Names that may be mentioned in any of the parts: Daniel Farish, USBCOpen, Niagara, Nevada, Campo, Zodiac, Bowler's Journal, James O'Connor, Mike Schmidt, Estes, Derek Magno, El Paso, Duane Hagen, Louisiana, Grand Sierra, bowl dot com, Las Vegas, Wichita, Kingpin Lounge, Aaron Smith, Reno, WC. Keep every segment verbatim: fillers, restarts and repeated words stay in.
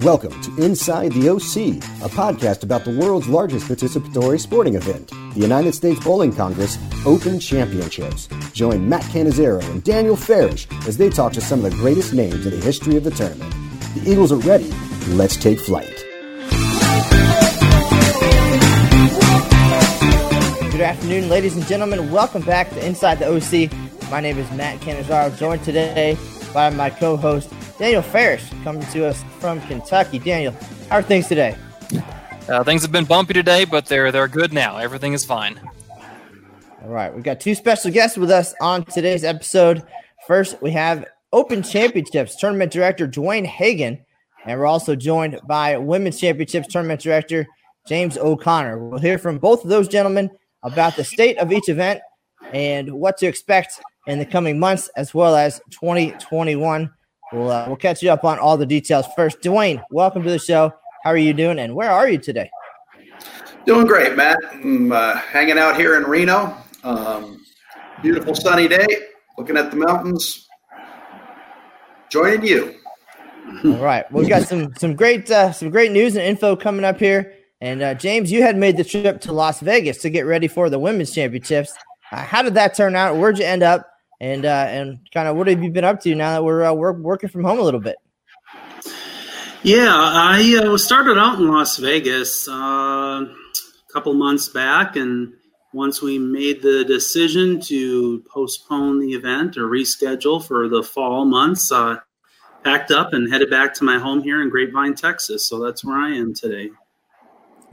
Welcome to Inside the O C, a podcast about the world's largest participatory sporting event, the United States Bowling Congress Open Championships. Join Matt Cannizzaro and Daniel Farish as they talk to some of the greatest names in the history of the tournament. The Eagles are ready. Let's take flight. Good afternoon, ladies and gentlemen. Welcome back to Inside the O C. My name is Matt Cannizzaro, joined today by my co-host, Daniel Farish, coming to us from Kentucky. Daniel, how are things today? Uh, things have been bumpy today, but they're they're good now. Everything is fine. All right. We've got two special guests with us on today's episode. First, we have Open Championships Tournament Director Duane Hagen, and we're also joined by Women's Championships Tournament Director James O'Connor. We'll hear from both of those gentlemen about the state of each event and what to expect in the coming months, as well as twenty twenty-one. We'll, uh, we'll catch you up on all the details first. Duane, welcome to the show. How are you doing, and where are you today? Doing great, Matt. I'm uh, hanging out here in Reno. Um, beautiful sunny day, looking at the mountains. Joining you. All right. Well, we've got some some great uh, some great news and info coming up here. And, uh, James, you had made the trip to Las Vegas to get ready for the Women's Championships. Uh, how did that turn out? Where'd you end up? And uh, and kind of what have you been up to now that we're, uh, we're working from home a little bit? Yeah, I uh, started out in Las Vegas uh, a couple months back. And once we made the decision to postpone the event or reschedule for the fall months, uh, packed up and headed back to my home here in Grapevine, Texas. So that's where I am today.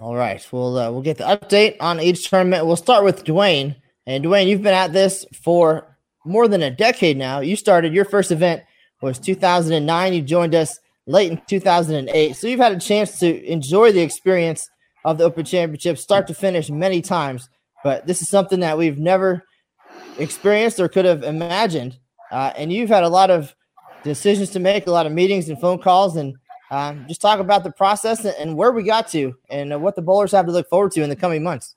All right. Well, uh, we'll get the update on each tournament. We'll start with Duane. And, Duane, you've been at this for more than a decade now. You started, your first event was two thousand nine. You joined us late in two thousand eight. So you've had a chance to enjoy the experience of the Open Championship start to finish many times. But this is something that we've never experienced or could have imagined. Uh, and you've had a lot of decisions to make, a lot of meetings and phone calls. And uh, just talk about the process and where we got to and uh, what the bowlers have to look forward to in the coming months.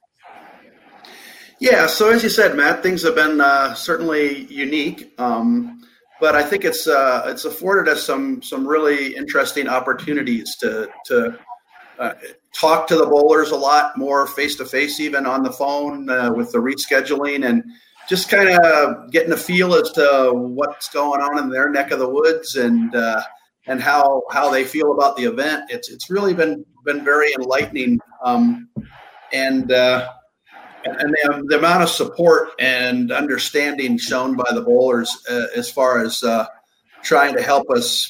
Yeah, so as you said, Matt, things have been uh, certainly unique, um, but I think it's uh, it's afforded us some some really interesting opportunities to to uh, talk to the bowlers a lot more face to face, even on the phone uh, with the rescheduling, and just kind of getting a feel as to what's going on in their neck of the woods and uh, and how how they feel about the event. It's it's really been been very enlightening, um, and. Uh, And the, the amount of support and understanding shown by the bowlers uh, as far as uh, trying to help us,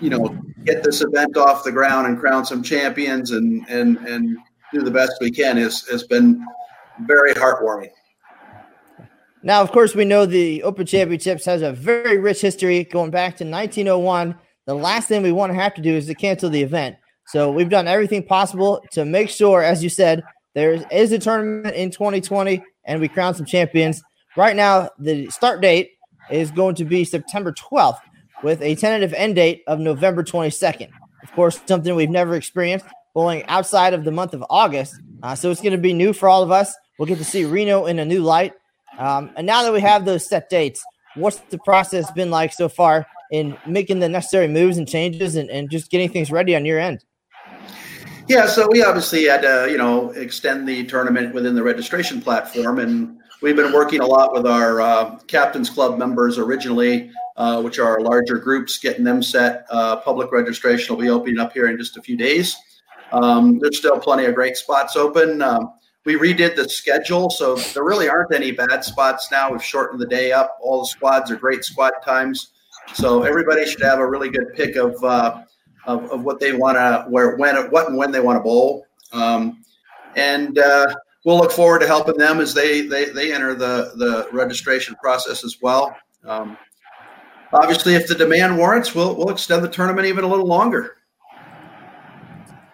you know, get this event off the ground and crown some champions and and, and do the best we can is has been very heartwarming. Now, of course, we know the Open Championships has a very rich history going back to nineteen oh one. The last thing we want to have to do is to cancel the event. So we've done everything possible to make sure, as you said, there is a tournament in twenty twenty, and we crown some champions. Right now, the start date is going to be September twelfth with a tentative end date of November twenty-second. Of course, something we've never experienced, bowling outside of the month of August. Uh, so it's going to be new for all of us. We'll get to see Reno in a new light. Um, and now that we have those set dates, what's the process been like so far in making the necessary moves and changes and, and just getting things ready on your end? Yeah, so we obviously had to, you know, extend the tournament within the registration platform, and we've been working a lot with our uh, Captain's Club members originally, uh, which are larger groups, getting them set. Uh, public registration will be opening up here in just a few days. Um, there's still plenty of great spots open. Um, we redid the schedule, so there really aren't any bad spots now. We've shortened the day up. All the squads are great squad times, so everybody should have a really good pick of uh, – Of, of what they want to, where, when, what, and when they want to bowl, um, and uh, we'll look forward to helping them as they they, they enter the, the registration process as well. Um, obviously, if the demand warrants, we'll we'll extend the tournament even a little longer.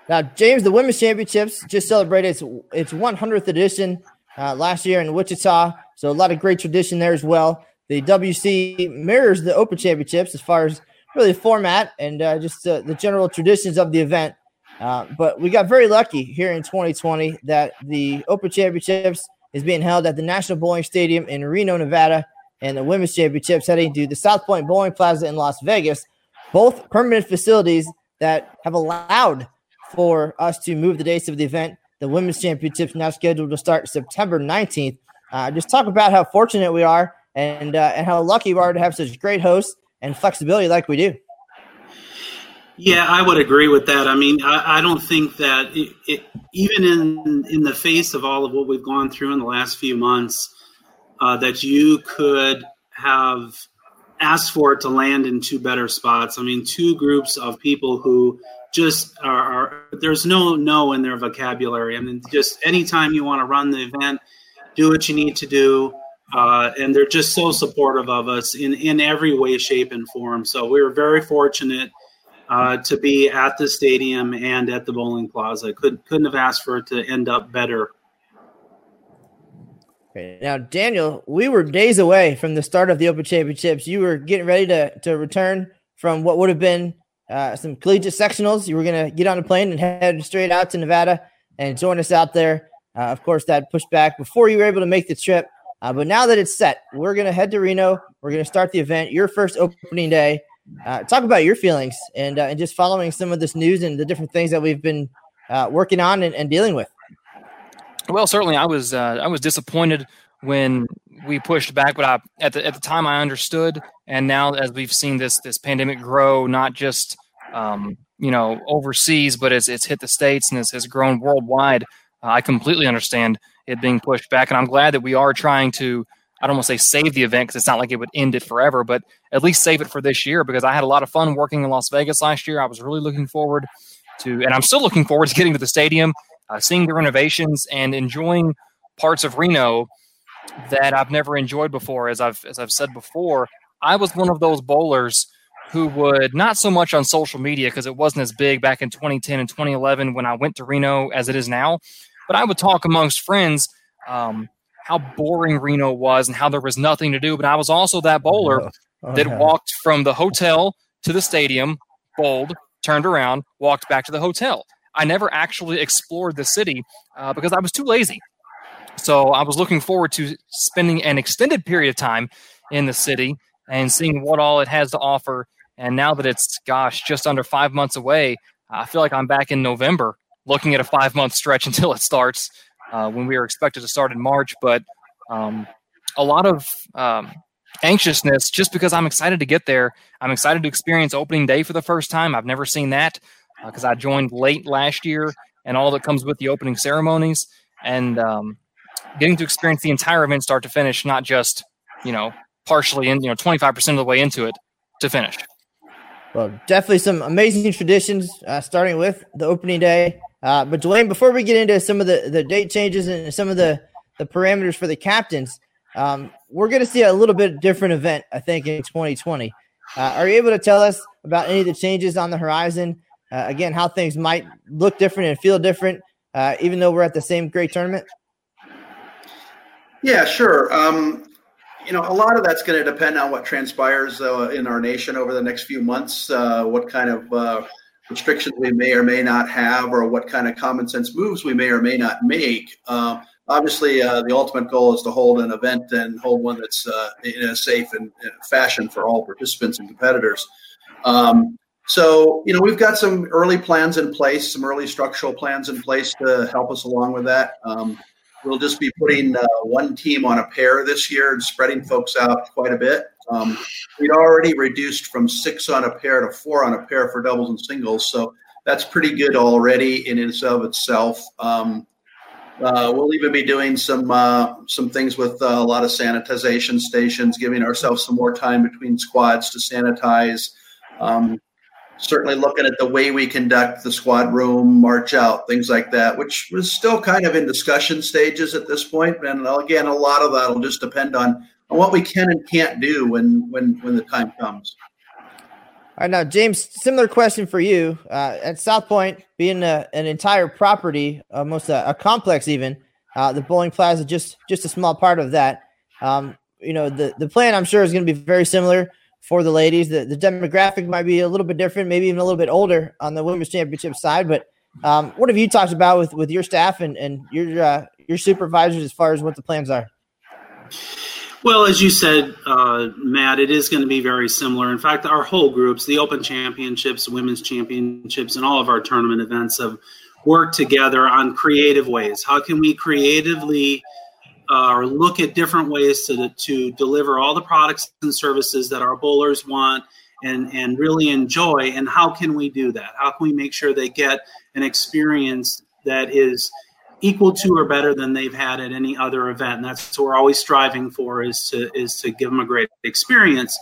Now, James, the Women's Championships just celebrated its its one hundredth edition uh, last year in Wichita, so a lot of great tradition there as well. The W C mirrors the Open Championships as far as really format and uh, just uh, the general traditions of the event. Uh, but we got very lucky here in twenty twenty that the Open Championships is being held at the National Bowling Stadium in Reno, Nevada, and the Women's Championships heading to the South Point Bowling Plaza in Las Vegas. both permanent facilities that have allowed for us to move the dates of the event. The women's championships now scheduled to start September nineteenth. Uh, just talk about how fortunate we are and uh, and how lucky we are to have such great hosts and flexibility like we do. Yeah, I would agree with that. I mean, I, I don't think that it, it, even in in the face of all of what we've gone through in the last few months, uh, that you could have asked for it to land in two better spots. I mean, two groups of people who just are, are there's no no in their vocabulary. I mean, just anytime you want to run the event, do what you need to do. Uh, and they're just so supportive of us in, in every way, shape, and form. So we were very fortunate Uh, to be at the stadium and at the bowling plaza. Could, couldn't have asked for it to end up better. Okay. Now, Daniel, we were days away from the start of the Open Championships. You were getting ready to, to return from what would have been uh, some collegiate sectionals. You were going to get on a plane and head straight out to Nevada and join us out there. Uh, of course, that pushed back before you were able to make the trip. Uh, but now that it's set, we're going to head to Reno. We're going to start the event, your first opening day. Uh, talk about your feelings and uh, and just following some of this news and the different things that we've been uh, working on and, and dealing with. Well, certainly, I was uh, I was disappointed when we pushed back, but I, at the at the time I understood, and now as we've seen this this pandemic grow, not just um, you know overseas, but it's it's hit the States and it's has grown worldwide. Uh, I completely understand it being pushed back, and I'm glad that we are trying to. I don't want to say save the event because it's not like it would end it forever, but at least save it for this year because I had a lot of fun working in Las Vegas last year. I was really looking forward to, and I'm still looking forward to getting to the stadium, uh, seeing the renovations and enjoying parts of Reno that I've never enjoyed before. As I've, as I've said before, I was one of those bowlers who would not so much on social media because it wasn't as big back in twenty ten and twenty eleven when I went to Reno as it is now, but I would talk amongst friends, um, how boring Reno was and how there was nothing to do. But I was also that bowler oh, okay. that walked from the hotel to the stadium, bowled, turned around, walked back to the hotel. I never actually explored the city uh, because I was too lazy. So I was looking forward to spending an extended period of time in the city and seeing what all it has to offer. And now that it's, gosh, just under five months away, I feel like I'm back in November looking at a five-month stretch until it starts. Uh, when we were expected to start in March, but um, a lot of um, anxiousness just because I'm excited to get there. I'm excited to experience opening day for the first time. I've never seen that because uh, I joined late last year and all that comes with the opening ceremonies and um, getting to experience the entire event start to finish, not just, you know, partially in, you know, twenty-five percent of the way into it to finish. Well, definitely some amazing traditions uh, starting with the opening day. Uh, but, Duane, before we get into some of the, the date changes and some of the, the parameters for the captains, um, we're going to see a little bit different event, I think, in twenty twenty. Uh, are you able to tell us about any of the changes on the horizon? Uh, again, how things might look different and feel different, uh, even though we're at the same great tournament? Yeah, sure. Um, you know, a lot of that's going to depend on what transpires uh, in our nation over the next few months, uh, what kind of uh, – restrictions we may or may not have, or what kind of common sense moves we may or may not make. Uh, obviously, uh, the ultimate goal is to hold an event and hold one that's uh, in a safe and uh, fashion for all participants and competitors. Um, so, you know, we've got some early plans in place, some early structural plans in place to help us along with that. Um, we'll just be putting uh, one team on a pair this year and spreading folks out quite a bit. Um, we'd already reduced from six on a pair to four on a pair for doubles and singles. So that's pretty good already in and of itself. Um, uh, we'll even be doing some, uh, some things with uh, a lot of sanitization stations, giving ourselves some more time between squads to sanitize. Um, certainly looking at the way we conduct the squad room, march out, things like that, which was still kind of in discussion stages at this point. And again, a lot of that will just depend on and what we can and can't do when, when, when the time comes. All right, now, James, similar question for you. Uh, at South Point, being a, an entire property, almost a, a complex even, uh, the bowling plaza, just just a small part of that. Um, you know, the, the plan, I'm sure, is going to be very similar for the ladies. The, the demographic might be a little bit different, maybe even a little bit older on the women's championship side. But um, what have you talked about with, with your staff and, and your, uh, your supervisors as far as what the plans are? Well, as you said, uh, Matt, it is going to be very similar. In fact, our whole groups, the Open Championships, Women's Championships, and all of our tournament events have worked together on creative ways. How can we creatively uh, or look at different ways to, to deliver all the products and services that our bowlers want and, and really enjoy? And how can we do that? How can we make sure they get an experience that is equal to or better than they've had at any other event? And that's what we're always striving for, is to is to give them a great experience.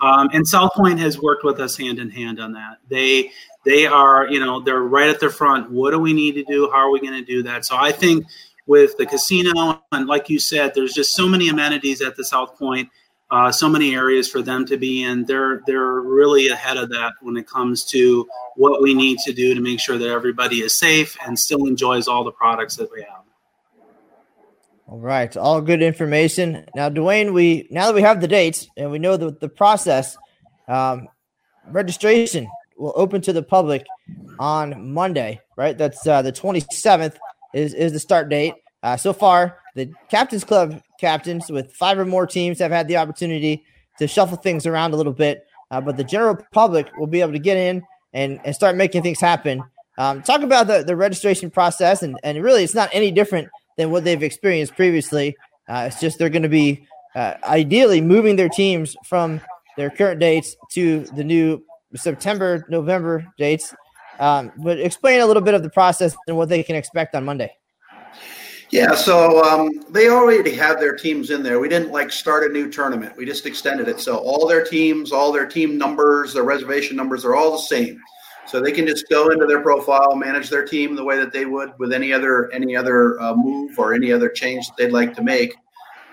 Um, and South Point has worked with us hand in hand on that. They they are, you know, they're right at the front. What do we need to do? How are we going to do that? So I think with the casino, and like you said, there's just so many amenities at the South Point, uh, so many areas for them to be in. They're they're really ahead of that when it comes to what we need to do to make sure that everybody is safe and still enjoys all the products that we have. All right. All good information. Now, Duane, we, now that we have the dates and we know the, the process, um, registration will open to the public on Monday, right? That's uh, the twenty-seventh is, is the start date. Uh, so far, the Captain's Club captains with five or more teams have had the opportunity to shuffle things around a little bit, uh, but the general public will be able to get in and, and start making things happen. Um, talk about the, the registration process, and, and really it's not any different than what they've experienced previously. Uh, it's just they're going to be uh, ideally moving their teams from their current dates to the new September, November dates. Um, but explain a little bit of the process and what they can expect on Monday. Yeah, so um, they already have their teams in there. We didn't, like, start a new tournament. We just extended it. So all their teams, all their team numbers, their reservation numbers are all the same. So they can just go into their profile, manage their team the way that they would with any other any other uh, move or any other change that they'd like to make.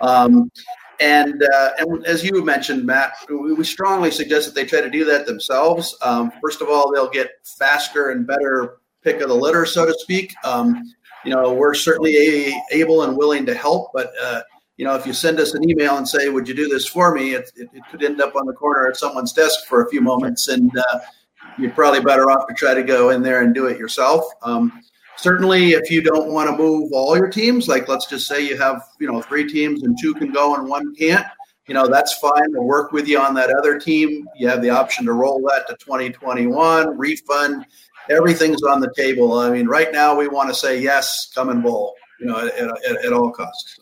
Um, and, uh, and as you mentioned, Matt, we strongly suggest that they try to do that themselves. Um, first of all, they'll get faster and better pick of the litter, so to speak. Um, you know, we're certainly a, able and willing to help, but uh, you know, if you send us an email and say, "Would you do this for me?" It, it, it could end up on the corner at someone's desk for a few moments, and uh, you're probably better off to try to go in there and do it yourself. Um, certainly, if you don't want to move all your teams, like let's just say you have, you know, three teams and two can go and one can't, you know, that's fine. We'll work with you on that other team. You have the option to roll that to twenty twenty-one, refund. Everything's on the table. I mean, right now we want to say, yes, come and bowl, you know, at, at, at all costs.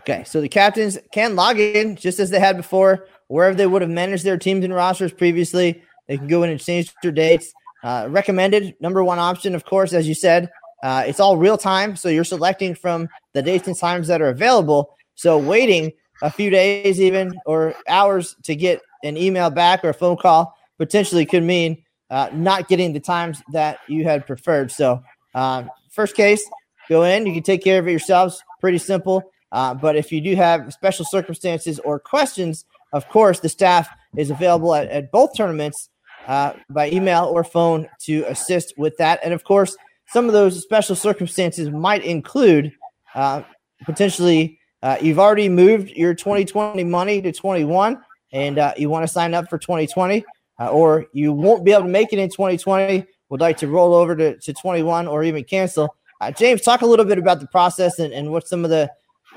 Okay, so the captains can log in just as they had before, wherever they would have managed their teams and rosters previously. They can go in and change their dates. Uh, recommended number one option, of course, as you said, uh, it's all real time. So you're selecting from the dates and times that are available. So waiting a few days even or hours to get an email back or a phone call potentially could mean Uh, not getting the times that you had preferred. So uh, first case, go in. You can take care of it yourselves. Pretty simple. Uh, but if you do have special circumstances or questions, of course, the staff is available at, at both tournaments uh, by email or phone to assist with that. And, of course, some of those special circumstances might include uh, potentially uh, you've already moved your twenty twenty money to twenty-one, and uh, you want to sign up for twenty twenty. Uh, or you won't be able to make it in twenty twenty, would like to roll over to, to twenty-one or even cancel. Uh, James, talk a little bit about the process and, and what some of the,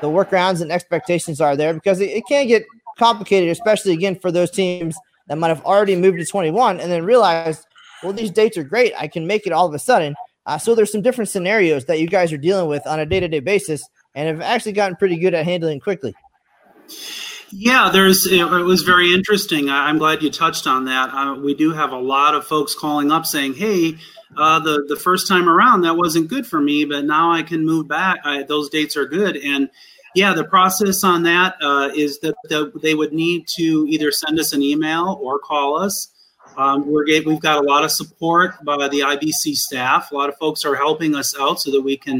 the workarounds and expectations are there, because it, it can get complicated, especially, again, for those teams that might have already moved to twenty-one and then realized, well, these dates are great. I can make it all of a sudden. Uh, so there's some different scenarios that you guys are dealing with on a day-to-day basis and have actually gotten pretty good at handling quickly. Yeah, there's. It was very interesting. I'm glad you touched on that. Uh, we do have a lot of folks calling up saying, "Hey, uh, the the first time around that wasn't good for me, but now I can move back. I, those dates are good." And yeah, the process on that uh, is that the, they would need to either send us an email or call us. Um, we're we've got a lot of support by the I B C staff. A lot of folks are helping us out so that we can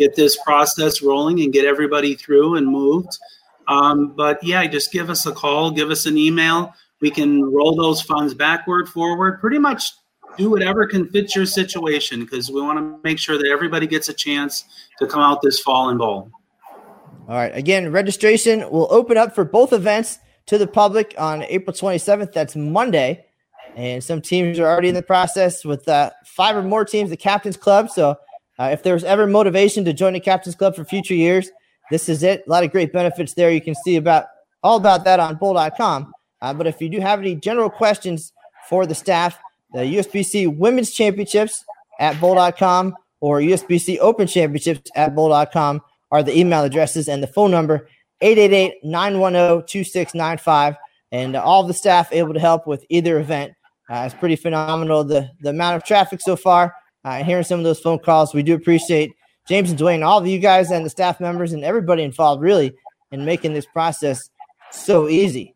get this process rolling and get everybody through and moved. Um, but yeah, just give us a call, give us an email. We can roll those funds backward, forward, pretty much do whatever can fit your situation, because we want to make sure that everybody gets a chance to come out this fall and bowl. All right. Again, registration will open up for both events to the public on April twenty-seventh. That's Monday. And some teams are already in the process with uh, five or more teams, the Captain's Club. So uh, if there's ever motivation to join the Captain's Club for future years, this is it. A lot of great benefits there. You can see about all about that on bowl dot com. Uh, but if you do have any general questions for the staff, the U S B C Women's Championships at bowl dot com or U S B C Open Championships at bowl dot com are the email addresses and the phone number, eight eight eight, nine one zero, two six nine five. And all the staff able to help with either event. Uh, it's pretty phenomenal, the, the amount of traffic so far. Uh, hearing some of those phone calls, we do appreciate James and Duane, all of you guys and the staff members and everybody involved, really, in making this process so easy.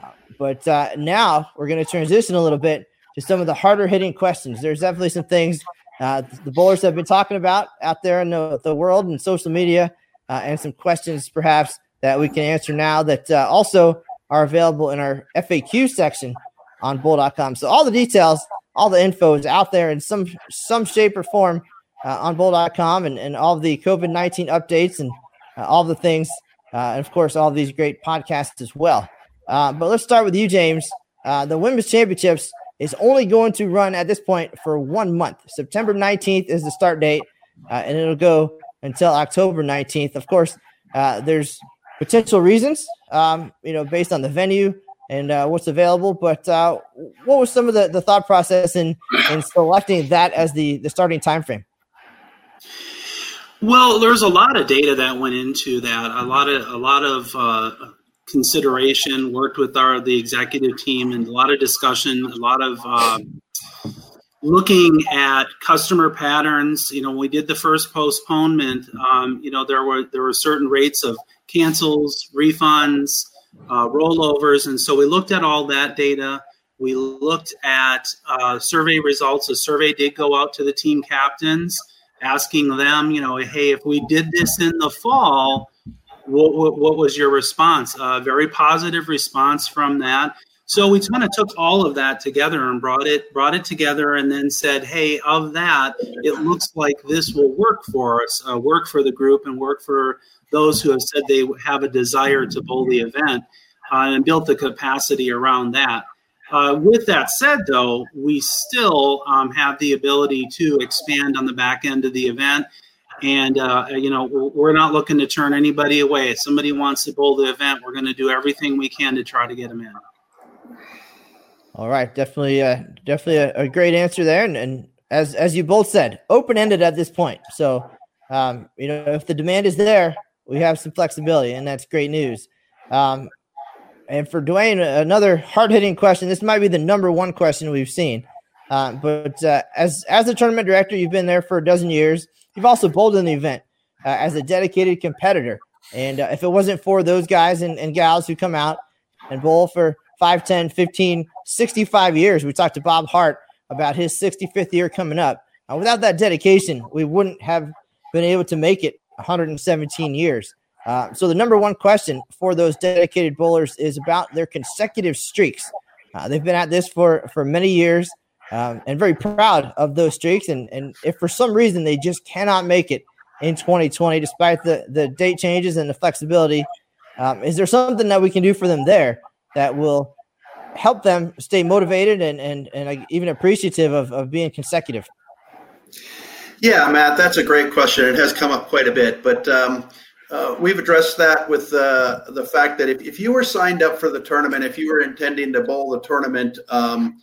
Uh, but uh, now we're going to transition a little bit to some of the harder-hitting questions. There's definitely some things uh, the bowlers have been talking about out there in the, the world and social media, uh, and some questions perhaps that we can answer now that uh, also are available in our F A Q section on bowl dot com. So all the details, all the info is out there in some some shape or form uh, on bowl dot com, and, and all the COVID nineteen updates and uh, all the things, uh, and, of course, all these great podcasts as well. Uh, but let's start with you, James. Uh, the Women's Championships is only going to run at this point for one month. September nineteenth is the start date, uh, and it'll go until October nineteenth. Of course, uh, there's potential reasons, um, you know, based on the venue and uh, what's available. But uh, what was some of the, the thought process in, in selecting that as the, the starting time frame? Well, there's a lot of data that went into that. A lot of a lot of uh, consideration. Worked with our the executive team, and a lot of discussion. A lot of uh, looking at customer patterns. You know, when we did the first postponement, um, you know, there were there were certain rates of cancels, refunds, uh, rollovers. And so we looked at all that data. We looked at uh, survey results. A survey did go out to the team captains, asking them, you know, hey, if we did this in the fall, what, what, what was your response? A uh, very positive response from that. So we kind of took all of that together and brought it brought it together, and then said, hey, of that, it looks like this will work for us, uh, work for the group and work for those who have said they have a desire to bowl the event, uh, and built the capacity around that. Uh, with that said, though, we still um, have the ability to expand on the back end of the event. And, uh, you know, we're not looking to turn anybody away. If somebody wants to bowl the event, we're going to do everything we can to try to get them in. All right, definitely, uh, definitely a, a great answer there, and, and as as you both said, open ended at this point. So, um, you know, if the demand is there, we have some flexibility, and that's great news. Um, and for Duane, another hard hitting question. This might be the number one question we've seen. Uh, but uh, as as a tournament director, you've been there for a dozen years. You've also bowled in the event uh, as a dedicated competitor. And uh, if it wasn't for those guys and, and gals who come out and bowl for five, ten, fifteen, sixty-five years. We talked to Bob Hart about his sixty-fifth year coming up. Uh, without that dedication, we wouldn't have been able to make it one hundred seventeen years. Uh, so the number one question for those dedicated bowlers is about their consecutive streaks. Uh, they've been at this for, for many years, um, and very proud of those streaks. And, and if for some reason they just cannot make it in twenty twenty, despite the, the date changes and the flexibility, um, is there something that we can do for them there that will help them stay motivated and and, and even appreciative of, of being consecutive? Yeah, Matt, that's a great question. It has come up quite a bit, but um, uh, we've addressed that with uh, the fact that if, if you were signed up for the tournament, if you were intending to bowl the tournament um,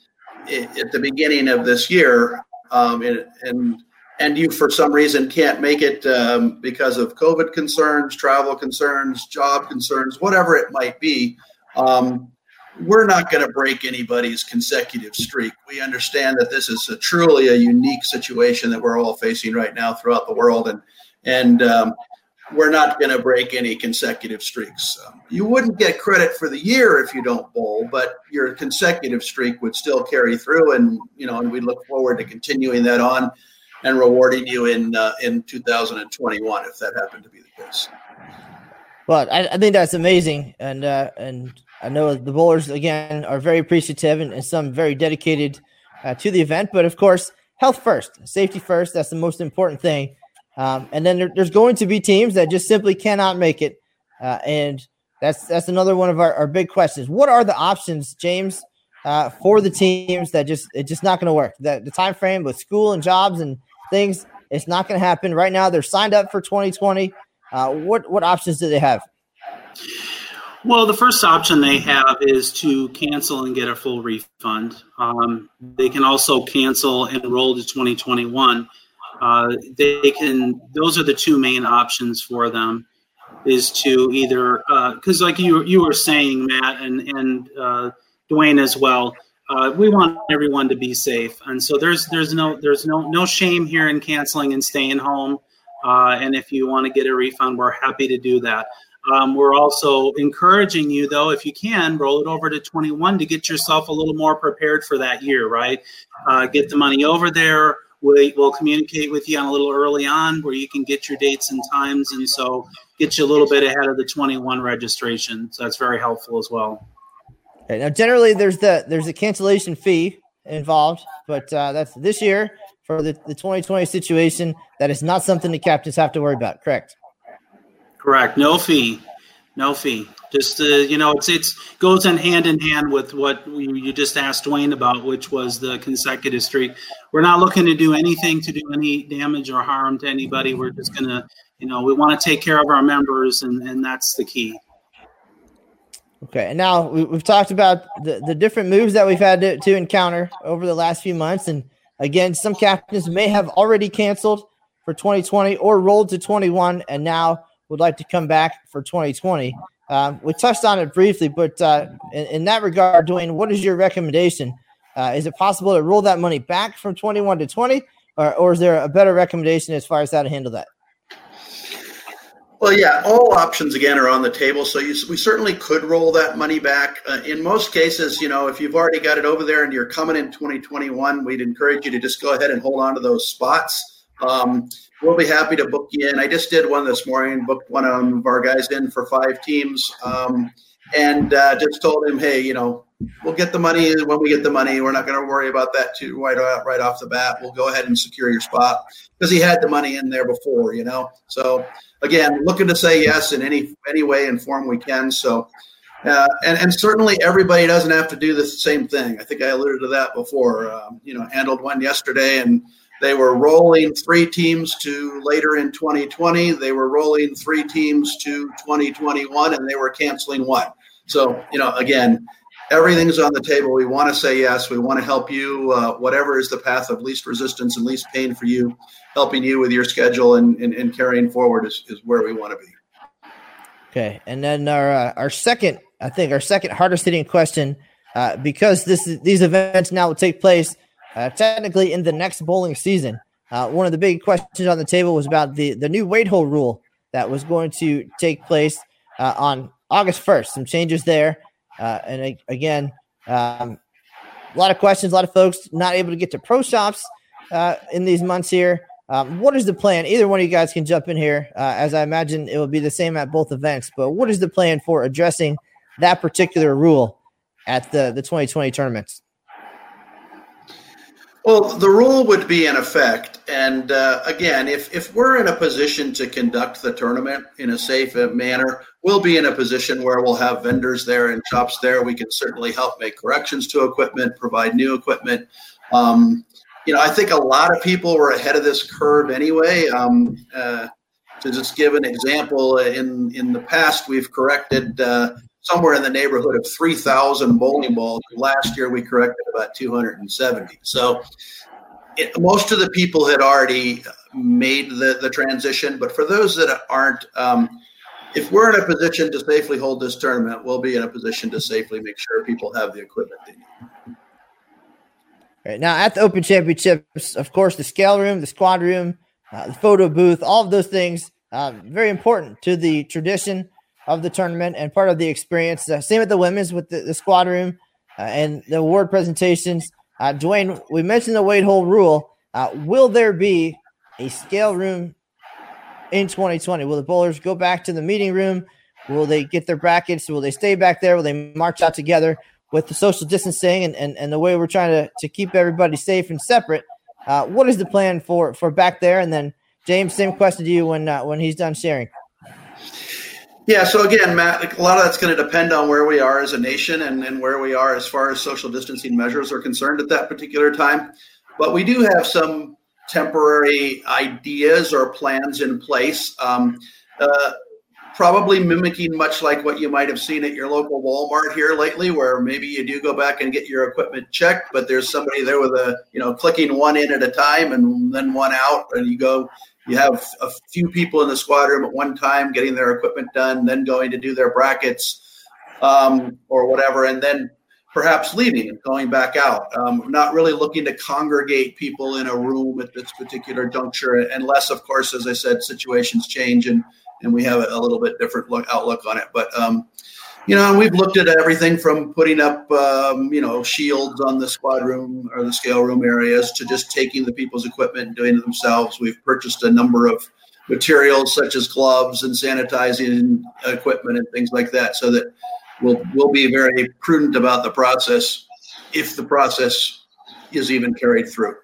it, at the beginning of this year, um, it, and and you for some reason can't make it um, because of COVID concerns, travel concerns, job concerns, whatever it might be, Um, we're not going to break anybody's consecutive streak. We understand that this is a truly a unique situation that we're all facing right now throughout the world. And, and, um, we're not going to break any consecutive streaks. Um, you wouldn't get credit for the year if you don't bowl, but your consecutive streak would still carry through. And, you know, and we look forward to continuing that on and rewarding you in, uh, in two thousand twenty-one, if that happened to be the case. But I, I think that's amazing, and uh, and I know the bowlers, again, are very appreciative and, and some very dedicated uh, to the event. But, of course, health first, safety first, that's the most important thing. Um, and then there, there's going to be teams that just simply cannot make it, uh, and that's that's another one of our, our big questions. What are the options, James, uh, for the teams that just it's just not going to work? That the time frame with school and jobs and things, it's not going to happen. Right now they're signed up for twenty twenty. Uh, what what options do they have? Well, the first option they have is to cancel and get a full refund. Um, they can also cancel and roll to twenty twenty-one. Uh, they can; those are the two main options for them. Is to either because, uh, like you you were saying, Matt and and uh, Duane as well. Uh, we want everyone to be safe, and so there's there's no there's no no shame here in canceling and staying home. Uh, and if you want to get a refund, we're happy to do that. Um, we're also encouraging you, though, if you can, roll it over to twenty-one to get yourself a little more prepared for that year, right? Uh, get the money over there. We, we'll communicate with you on a little early on where you can get your dates and times, and so get you a little bit ahead of the twenty-one registration. So that's very helpful as well. Okay, now, generally, there's the there's a cancellation fee involved, but uh, that's this year for the, the twenty twenty situation. That is not something the captains have to worry about, correct? Correct. No fee. No fee. Just, uh, you know, it's it's goes in hand in hand with what you just asked Duane about, which was the consecutive streak. We're not looking to do anything to do any damage or harm to anybody. We're just going to, you know, we want to take care of our members, and, and that's the key. Okay. And now we, we've talked about the, the different moves that we've had to, to encounter over the last few months. And again, some captains may have already canceled for twenty twenty or rolled to twenty-one and now would like to come back for twenty twenty. Um, we touched on it briefly, but uh, in, in that regard, Duane, what is your recommendation? Uh, is it possible to roll that money back from twenty-one to twenty, or, or is there a better recommendation as far as how to handle that? Well, yeah, all options, again, are on the table. So you, we certainly could roll that money back. Uh, in most cases, you know, if you've already got it over there and you're coming in twenty twenty-one, we'd encourage you to just go ahead and hold on to those spots. Um, we'll be happy to book you in. I just did one this morning, booked one of our guys in for five teams, um, and uh, just told him, hey, you know, we'll get the money when we get the money. We're not going to worry about that too right, right off the bat. We'll go ahead and secure your spot because he had the money in there before, you know. So, again, looking to say yes in any any way and form we can. So, uh, and, and certainly everybody doesn't have to do the same thing. I think I alluded to that before. Um, you know, handled one yesterday, and they were rolling three teams to later in twenty twenty. They were rolling three teams to twenty twenty-one, and they were canceling one. So, you know, again, everything's on the table. We want to say yes. We want to help you, uh, whatever is the path of least resistance and least pain for you, helping you with your schedule and, and, and carrying forward is, is where we want to be. Okay. And then our, uh, our second, I think our second hardest hitting question, uh, because this is, these events now will take place uh, technically in the next bowling season. Uh, one of the big questions on the table was about the, the new weight hole rule that was going to take place uh, on August first, some changes there. Uh, and again, um, a lot of questions, a lot of folks not able to get to pro shops uh, in these months here. Um, what is the plan? Either one of you guys can jump in here, uh, as I imagine it will be the same at both events. But what is the plan for addressing that particular rule at the, the twenty twenty tournaments? Well, the rule would be in effect. And uh, again, if, if we're in a position to conduct the tournament in a safe manner, we'll be in a position where we'll have vendors there and shops there. We can certainly help make corrections to equipment, provide new equipment. Um, you know, I think a lot of people were ahead of this curve anyway. Um, uh, to just give an example, in, in the past, we've corrected uh, somewhere in the neighborhood of three thousand bowling balls. Last year, we corrected about two hundred seventy. So it, most of the people had already made the, the transition. But for those that aren't, um, if we're in a position to safely hold this tournament, we'll be in a position to safely make sure people have the equipment they need. All right. Now, at the Open Championships, of course, the scale room, the squad room, uh, the photo booth, all of those things, um, very important to the tradition of the tournament and part of the experience. Uh, same with the women's with the, the squad room uh, and the award presentations. Uh, Duane, we mentioned the weight hole rule. Uh, will there be a scale room in twenty twenty? Will the bowlers go back to the meeting room? Will they get their brackets? Will they stay back there? Will they march out together with the social distancing and, and, and the way we're trying to, to keep everybody safe and separate? Uh, what is the plan for, for back there? And then, James, same question to you when uh, when he's done sharing. Yeah, so again, Matt, a lot of that's going to depend on where we are as a nation and, and where we are as far as social distancing measures are concerned at that particular time. But we do have some temporary ideas or plans in place. Um, uh, probably mimicking much like what you might have seen at your local Walmart here lately, where maybe you do go back and get your equipment checked, but there's somebody there with a, you know, clicking one in at a time and then one out, and you go, you have a few people in the squad room at one time getting their equipment done, then going to do their brackets um, or whatever, and then perhaps leaving and going back out. Um, not really looking to congregate people in a room at this particular juncture, unless, of course, as I said, situations change and and we have a little bit different look, outlook on it. But, um, you know, and we've looked at everything from putting up, um, you know, shields on the squad room or the scale room areas to just taking the people's equipment and doing it themselves. We've purchased a number of materials such as gloves and sanitizing equipment and things like that, so that we'll, we'll be very prudent about the process if the process is even carried through.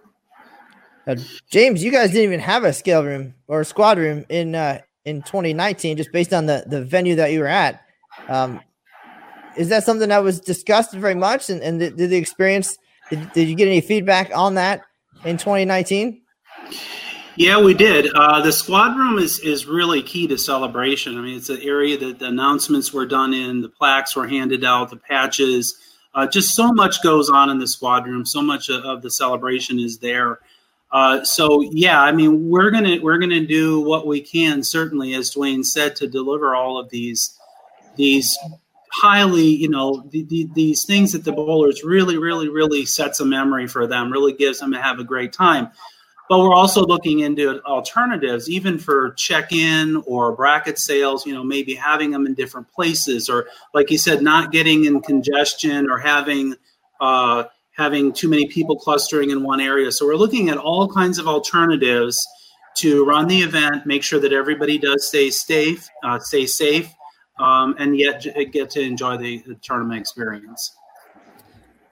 Uh, James, you guys didn't even have a scale room or a squad room in uh in twenty nineteen, just based on the, the venue that you were at. Um, is that something that was discussed very much? And, and did the, the experience, did, did you get any feedback on that in twenty nineteen? Yeah, we did. Uh, the squad room is, is really key to celebration. I mean, it's an area that the announcements were done in, the plaques were handed out, the patches, uh, just so much goes on in the squad room. So much of, of the celebration is there. Uh, so yeah, I mean, we're gonna we're gonna do what we can, certainly, as Duane said, to deliver all of these these highly, you know, the, the, these things that the bowlers really, really, really sets a memory for them, really gives them to have a great time. But we're also looking into alternatives, even for check-in or bracket sales. You know, maybe having them in different places, or like you said, not getting in congestion or having. Uh, having too many people clustering in one area. So we're looking at all kinds of alternatives to run the event, make sure that everybody does stay safe, uh, stay safe, um, and yet get to enjoy the, the tournament experience.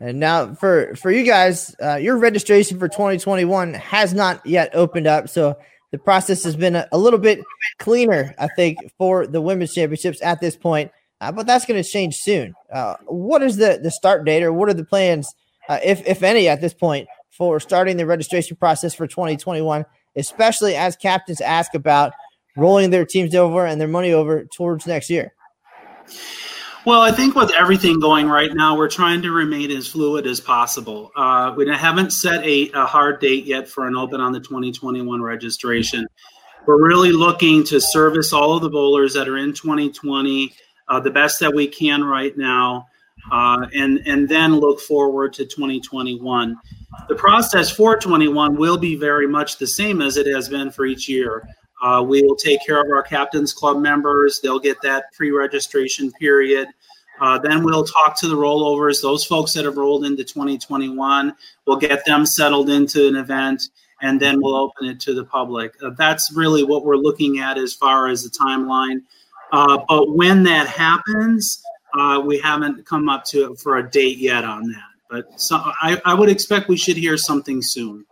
And now for, for you guys, uh, your registration for twenty twenty-one has not yet opened up. So the process has been a, a little bit cleaner, I think, for the women's championships at this point, uh, but that's going to change soon. Uh, what is the, the start date, or what are the plans, Uh, if if any, at this point, for starting the registration process for twenty twenty-one, especially as captains ask about rolling their teams over and their money over towards next year? Well, I think with everything going right now, we're trying to remain as fluid as possible. Uh, we haven't set a, a hard date yet for an open on the twenty twenty-one registration. We're really looking to service all of the bowlers that are in twenty twenty, uh, the best that we can right now. Uh, and and then look forward to twenty twenty-one. The process for twenty-one will be very much the same as it has been for each year. Uh, we will take care of our Captain's Club members. They'll get that pre-registration period. Uh, then we'll talk to the rollovers. Those folks that have rolled into twenty twenty-one, we'll get them settled into an event, and then we'll open it to the public. Uh, that's really what we're looking at as far as the timeline. Uh, but when that happens, Uh, we haven't come up to it for a date yet on that, but so I, I would expect we should hear something soon.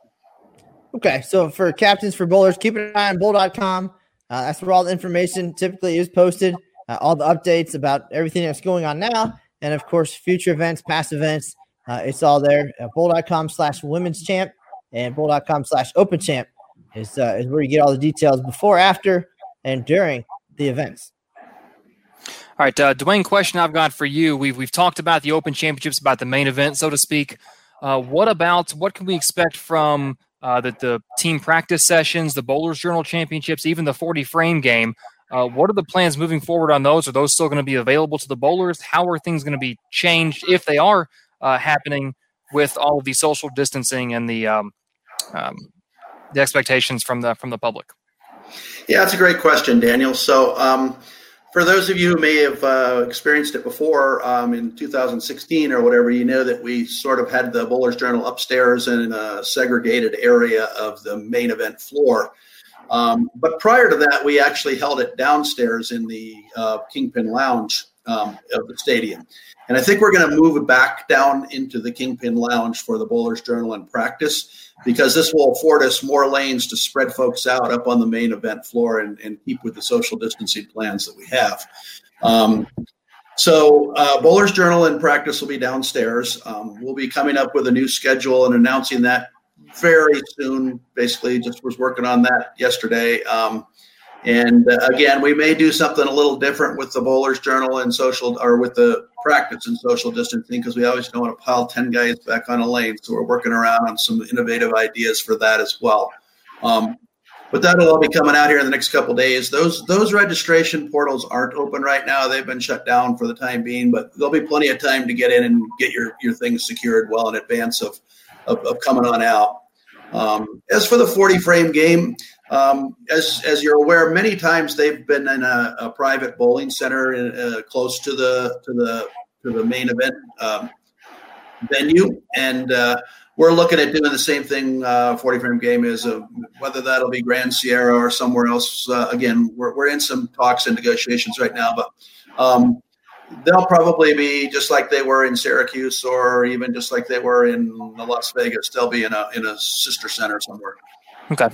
Okay, so for captains, for bowlers, keep an eye on bowl dot com. Uh, that's where all the information typically is posted, uh, all the updates about everything that's going on now, and, of course, future events, past events. Uh, it's all there at bowl dot com slash women's champ, and bowl dot com slash open champ is, uh, is where you get all the details before, after, and during the events. All right, uh, Duane, question I've got for you. We've we've talked about the Open Championships, about the main event, so to speak. Uh, what about, what can we expect from uh, the, the team practice sessions, the Bowler's Journal Championships, even the forty-frame game? Uh, what are the plans moving forward on those? Are those still going to be available to the bowlers? How are things going to be changed, if they are uh, happening, with all of the social distancing and the um, um, the expectations from the from the public? Yeah, that's a great question, Daniel. So, um for those of you who may have uh, experienced it before, um, in two thousand sixteen or whatever, you know that we sort of had the Bowler's Journal upstairs in a segregated area of the main event floor. Um, but prior to that, we actually held it downstairs in the uh, Kingpin Lounge um, of the stadium. And I think we're going to move it back down into the Kingpin Lounge for the Bowler's Journal and practice, because this will afford us more lanes to spread folks out up on the main event floor and, and keep with the social distancing plans that we have. Um, so uh, Bowler's Journal and practice will be downstairs. Um, we'll be coming up with a new schedule and announcing that very soon. Basically, just was working on that yesterday. Um, And uh, again, we may do something a little different with the Bowler's Journal and social, or with the practice and social distancing, because we always don't want to pile ten guys back on a lane. So we're working around on some innovative ideas for that as well. Um, but that'll all be coming out here in the next couple of days. Those those registration portals aren't open right now. They've been shut down for the time being, but there'll be plenty of time to get in and get your, your things secured well in advance of, of, of coming on out. Um, as for the forty-frame game, um, as as you're aware, many times they've been in a, a private bowling center in, uh, close to the to the to the main event um, venue, and uh, we're looking at doing the same thing. Uh, forty-frame game is uh, whether that'll be Grand Sierra or somewhere else. Uh, again, we're we're in some talks and negotiations right now, but. Um, They'll probably be just like they were in Syracuse, or even just like they were in Las Vegas. They'll be in a in a sister center somewhere. Okay.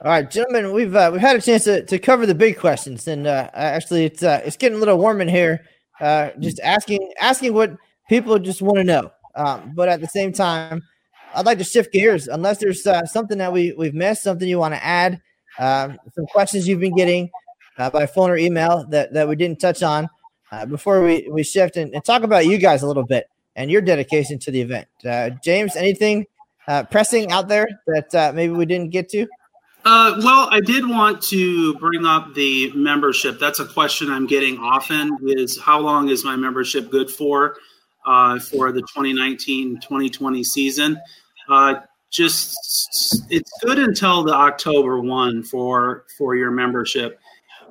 All right, gentlemen, we've uh, we've had a chance to, to cover the big questions, and uh, actually, it's uh, it's getting a little warm in here. Uh, just asking asking what people just want to know, um, but at the same time, I'd like to shift gears. Unless there's uh, something that we we've missed, something you want to add, uh, some questions you've been getting. Uh, by phone or email that, that we didn't touch on uh, before we, we shift and, and talk about you guys a little bit and your dedication to the event. Uh, James, anything uh, pressing out there that uh, maybe we didn't get to? Uh, well, I did want to bring up the membership. That's a question I'm getting often is how long is my membership good for uh, for the twenty nineteen twenty twenty season? Uh, just it's good until the October first for for your membership.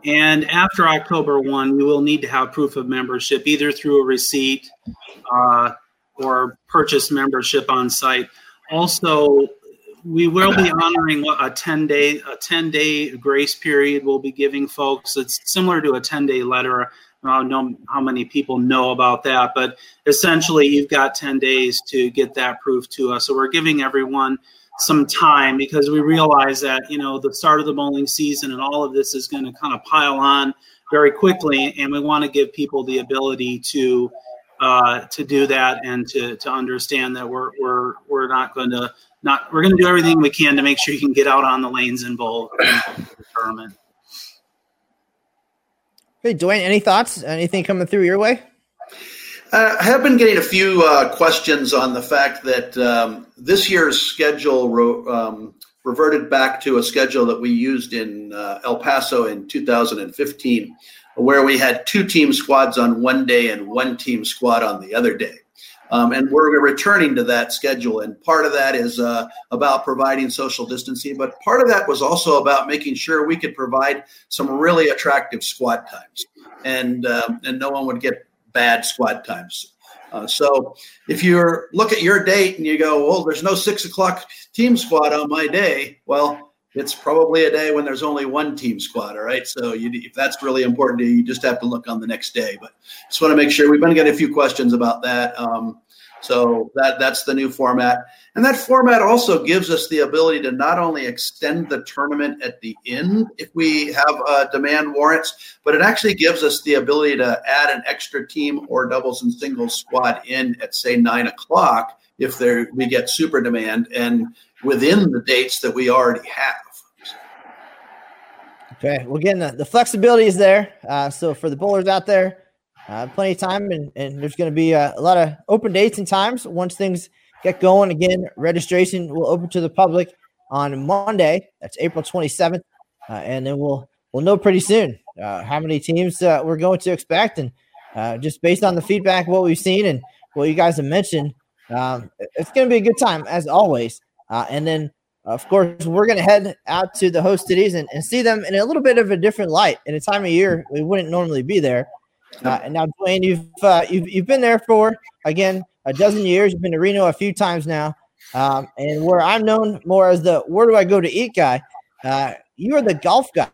And after October first, we will need to have proof of membership, either through a receipt uh, or purchase membership on site. Also, we will be honoring a ten-day a ten-day grace period we'll be giving folks. It's similar to a ten-day letter. I don't know how many people know about that, but essentially you've got ten days to get that proof to us. So we're giving everyone some time because we realize that, you know, the start of the bowling season and all of this is going to kind of pile on very quickly. And we want to give people the ability to, uh, to do that and to, to understand that we're, we're, we're not going to not, we're going to do everything we can to make sure you can get out on the lanes and bowl the tournament. Hey, Duane, any thoughts, anything coming through your way? Uh, I have been getting a few uh, questions on the fact that um, this year's schedule ro- um, reverted back to a schedule that we used in uh, El Paso in two thousand fifteen, where we had two team squads on one day and one team squad on the other day. Um, and we're returning to that schedule. And part of that is uh, about providing social distancing, but part of that was also about making sure we could provide some really attractive squad times. And, um, and no one would get bad squad times. Uh, so if you look at your date and you go, well, there's no six o'clock team squad on my day. Well, it's probably a day when there's only one team squad. All right. So you, if that's really important to you, you just have to look on the next day. But just want to make sure we've been getting a few questions about that. Um, so that that's the new format. And that format also gives us the ability to not only extend the tournament at the end if we have uh, demand warrants, but it actually gives us the ability to add an extra team or doubles and singles squad in at, say, nine o'clock if there we get super demand and within the dates that we already have. Okay. Well, again, the, the flexibility is there. Uh, so for the bowlers out there, Uh, plenty of time, and, and there's going to be uh, a lot of open dates and times once things get going. Again, registration will open to the public on Monday. That's April twenty-seventh, uh, and then we'll we'll know pretty soon uh, how many teams uh, we're going to expect, and uh, just based on the feedback, what we've seen, and what you guys have mentioned, um, it's going to be a good time as always. Uh, and then, of course, we're going to head out to the host cities and, and see them in a little bit of a different light in a time of year we wouldn't normally be there. Uh, and now, Duane, you've, uh, you've you've been there for, again, a dozen years. You've been to Reno a few times now. Um, and where I'm known more as the where do I go to eat guy, uh, you are the golf guy.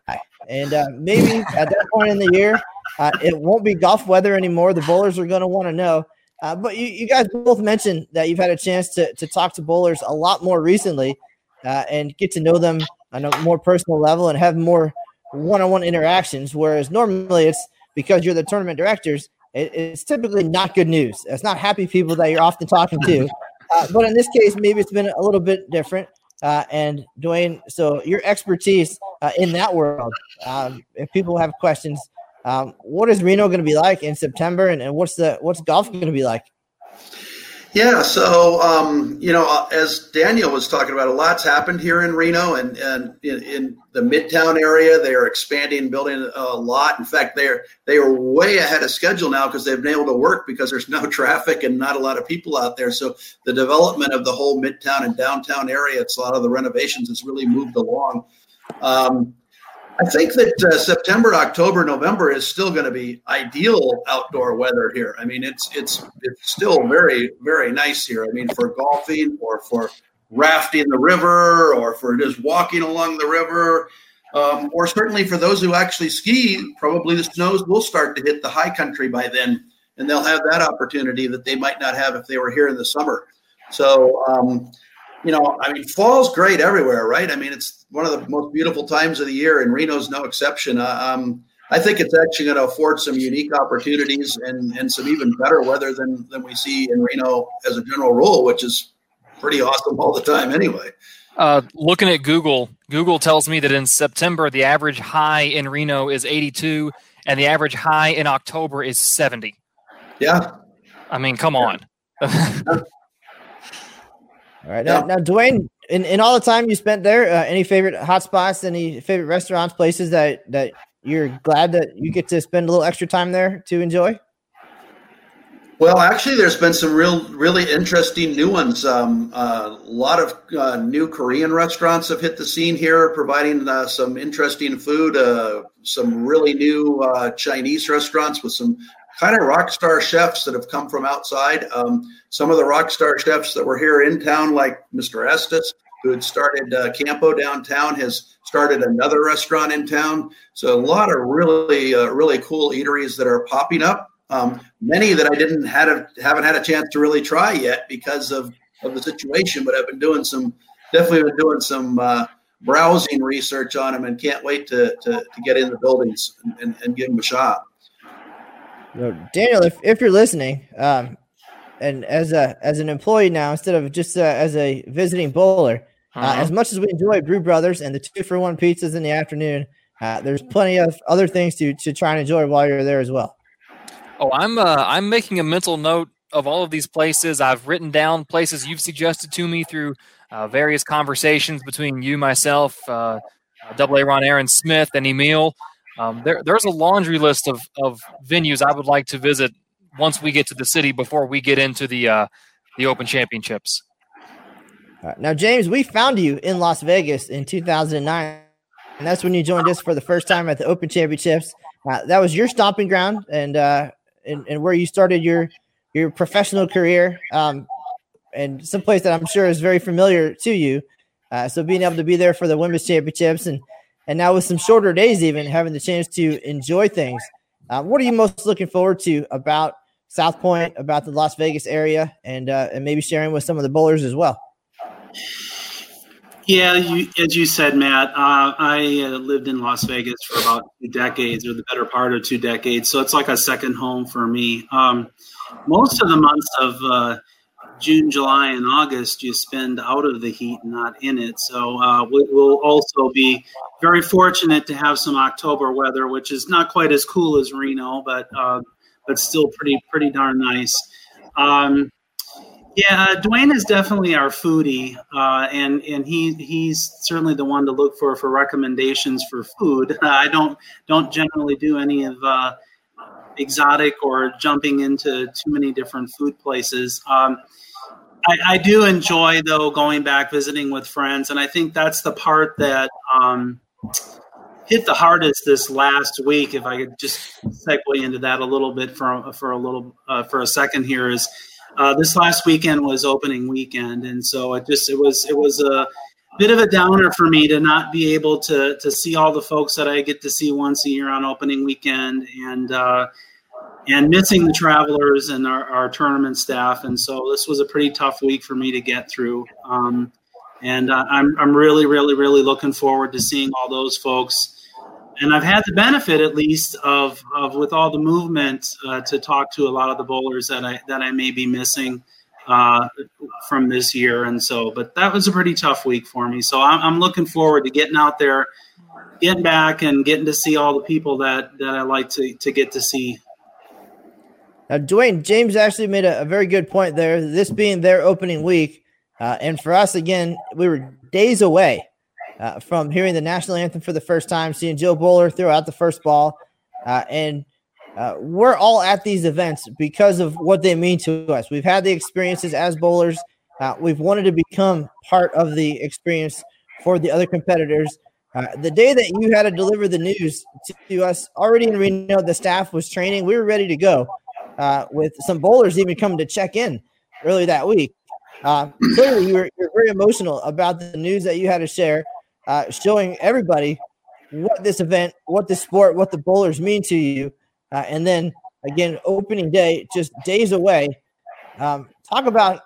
And uh, maybe at that point in the year, uh, it won't be golf weather anymore. The bowlers are going to want to know. Uh, but you, you guys both mentioned that you've had a chance to, to talk to bowlers a lot more recently uh, and get to know them on a more personal level and have more one-on-one interactions, whereas normally it's because you're the tournament directors, it, it's typically not good news. It's not happy people that you're often talking to. Uh, but in this case, maybe it's been a little bit different. Uh, and Duane, so your expertise uh, in that world. Um, if people have questions, um, what is Reno going to be like in September, and, and what's the what's golf going to be like? Yeah, so, um, you know, as Daniel was talking about, a lot's happened here in Reno and, and in, in the Midtown area. They are expanding, building a lot. In fact, they are they are way ahead of schedule now because they've been able to work because there's no traffic and not a lot of people out there. So the development of the whole Midtown and downtown area, it's a lot of the renovations, has really moved along. Um, I think that uh, September, October, November is still going to be ideal outdoor weather here. I mean, it's it's it's still very, very nice here. I mean, for golfing or for rafting the river or for just walking along the river, um, or certainly for those who actually ski, probably the snows will start to hit the high country by then, and they'll have that opportunity that they might not have if they were here in the summer. So, um, you know, I mean, fall's great everywhere, right? I mean, it's one of the most beautiful times of the year, and Reno's no exception. Um, I think it's actually going to afford some unique opportunities and, and some even better weather than, than we see in Reno as a general rule, which is pretty awesome all the time anyway. Uh, looking at Google, Google tells me that in September, the average high in Reno is eighty-two, and the average high in October is seventy. Yeah. I mean, come yeah. on. All right. Now, now Duane, in, in all the time you spent there, uh, any favorite hot spots, any favorite restaurants, places that, that you're glad that you get to spend a little extra time there to enjoy? Well, actually, there's been some real, really interesting new ones. Um, uh, a lot of uh, new Korean restaurants have hit the scene here, providing uh, some interesting food, uh, some really new uh, Chinese restaurants with some kind of rock star chefs that have come from outside. Um, some of the rock star chefs that were here in town, like Mister Estes, who had started uh, Campo downtown, has started another restaurant in town. So a lot of really, uh, really cool eateries that are popping up. Um, many that I didn't had a, haven't had a chance to really try yet because of, of the situation, but I've been doing some, definitely been doing some uh, browsing research on them, and can't wait to to, to get in the buildings and, and, and give them a shot. Daniel, if, if you're listening, um, and as a as an employee now, instead of just uh, as a visiting bowler, uh-huh. uh, as much as we enjoy Brew Brothers and the two-for-one pizzas in the afternoon, uh, there's plenty of other things to to try and enjoy while you're there as well. Oh, I'm uh, I'm making a mental note of all of these places. I've written down places you've suggested to me through uh, various conversations between you, myself, uh, Double A Ron Aaron Smith, and Emil. Um, there, there's a laundry list of, of venues I would like to visit once we get to the city before we get into the uh, the Open Championships. All right. Now, James, we found you in Las Vegas in two thousand nine, and that's when you joined us for the first time at the Open Championships. Uh, that was your stomping ground and uh, and, and where you started your your professional career, um, and someplace that I'm sure is very familiar to you. Uh, so being able to be there for the Women's Championships and And now with some shorter days, even having the chance to enjoy things, uh, what are you most looking forward to about South Point, about the Las Vegas area, and uh, and maybe sharing with some of the bowlers as well? Yeah, you, as you said, Matt, uh, I uh, lived in Las Vegas for about two decades, or the better part of two decades. So it's like a second home for me. Um, most of the months of uh, June, July, and August, you spend out of the heat, not in it. So uh, we, we'll also be very fortunate to have some October weather, which is not quite as cool as Reno, but uh, but still pretty pretty darn nice. Um, yeah, Duane is definitely our foodie, uh, and and he he's certainly the one to look for for recommendations for food. I don't don't generally do any of uh, exotic or jumping into too many different food places. Um, I, I do enjoy, though, going back, visiting with friends. And I think that's the part that um, hit the hardest this last week. If I could just segue into that a little bit for, for a little uh, for a second here is uh, this last weekend was opening weekend. And so it just it was it was a bit of a downer for me to not be able to, to see all the folks that I get to see once a year on opening weekend. And uh And missing the travelers and our, our tournament staff, and so this was a pretty tough week for me to get through. Um, and uh, I'm I'm really, really, really looking forward to seeing all those folks. And I've had the benefit, at least, of of with all the movement uh, to talk to a lot of the bowlers that I that I may be missing uh, from this year. And so, but that was a pretty tough week for me. So I'm, I'm looking forward to getting out there, getting back and getting to see all the people that, that I like to, to get to see. Now, Duane, James actually made a, a very good point there, this being their opening week. Uh, and for us, again, we were days away uh, from hearing the national anthem for the first time, seeing Joe Bowler throw out the first ball. Uh, and uh, we're all at these events because of what they mean to us. We've had the experiences as bowlers. Uh, we've wanted to become part of the experience for the other competitors. Uh, the day that you had to deliver the news to, to us, already in Reno, the staff was training. We were ready to go, uh, with some bowlers even coming to check in early that week. Uh, clearly, you were, you were very emotional about the news that you had to share, uh, showing everybody what this event, what this sport, what the bowlers mean to you. Uh, and then, again, opening day, just days away. Um, talk about